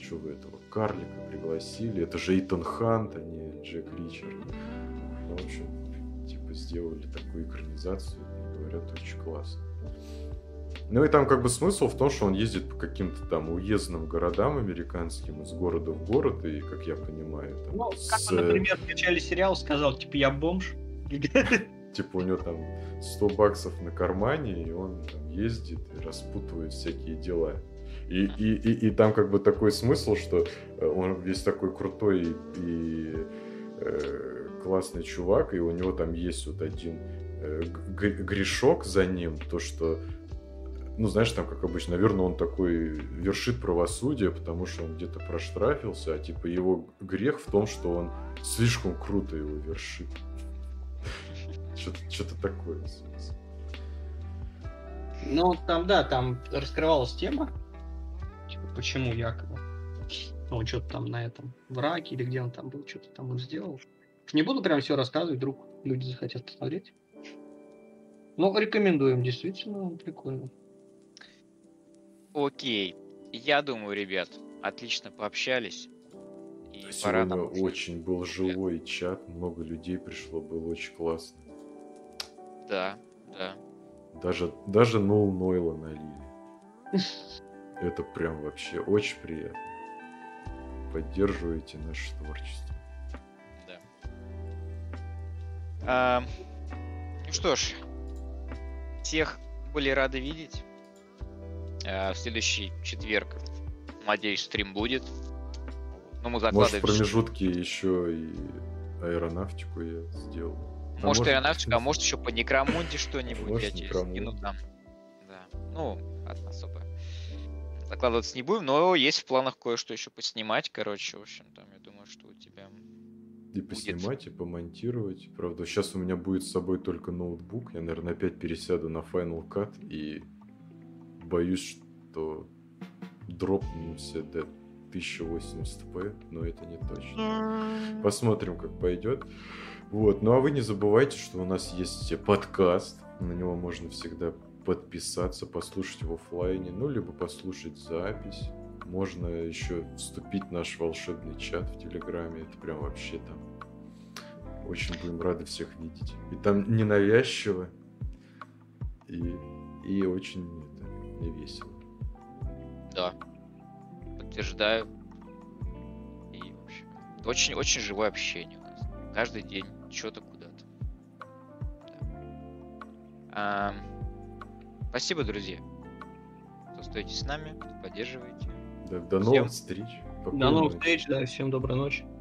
что вы этого карлика пригласили, это же Итан Хант, а не Джек Ричер. Ну, в общем, типа сделали такую экранизацию, и говорят, очень классно. Ну и там как бы смысл в том, что он ездит по каким-то там уездным городам американским, из города в город, и, как я понимаю, там... Ну, с... как он, например, в начале сериала сказал, типа, я бомж. Типа у него там сто баксов на кармане, и он там ездит и распутывает всякие дела. И, и, и, и там как бы такой смысл, что он весь такой крутой и, и э, классный чувак, и у него там есть вот один э, г- грешок за ним, то что, ну знаешь, там как обычно, наверное, он такой вершит правосудие, потому что он где-то проштрафился, а типа его грех в том, что он слишком круто его вершит. Что-то такое. Ну там, да, там раскрывалась тема. Почему якобы? Ну, он что-то там на этом в Ираке или где он там был, что-то там он сделал. Не буду прям все рассказывать, вдруг люди захотят посмотреть. Но рекомендуем, действительно, он прикольный. Окей. Я думаю, ребят, отлично пообщались. И сегодня пора очень был живой чат, много людей пришло, было очень классно. Да, да. Даже, даже Ноу Нойла налили. Это прям вообще очень приятно. Поддерживаете наше творчество. Да. А, ну что ж, всех были рады видеть. А, в следующий четверг, надеюсь, стрим будет. Но мы закладываем... Может, в промежутке что... еще и аэронавтику я сделал. Может, а может... аэронавтика, а может еще по Некромунде что-нибудь. Может, я через минуту там. Да. Ну, особо закладываться не будем, но есть в планах кое-что еще поснимать, короче, в общем, там, я думаю, что у тебя и будет... поснимать, и помонтировать. Правда, сейчас у меня будет с собой только ноутбук, я, наверное, опять пересяду на Final Cut и боюсь, что дропнемся до тысяча восемьдесят пэ, но это не точно. Посмотрим, как пойдет. Вот, ну а вы не забывайте, что у нас есть подкаст, на него можно всегда подписаться, послушать в офлайне, ну, либо послушать запись. Можно еще вступить в наш волшебный чат в Телеграме. Это прям вообще там. Очень будем рады всех видеть. И там ненавязчиво. И, и очень это, не весело. Да. подтверждаю. И, в общем, очень, очень живое общение у нас. Каждый день что-то куда-то. Да. А, спасибо, друзья, что остаетесь с нами, поддерживаете. Да, до новых встреч. До новых встреч, да, всем доброй ночи.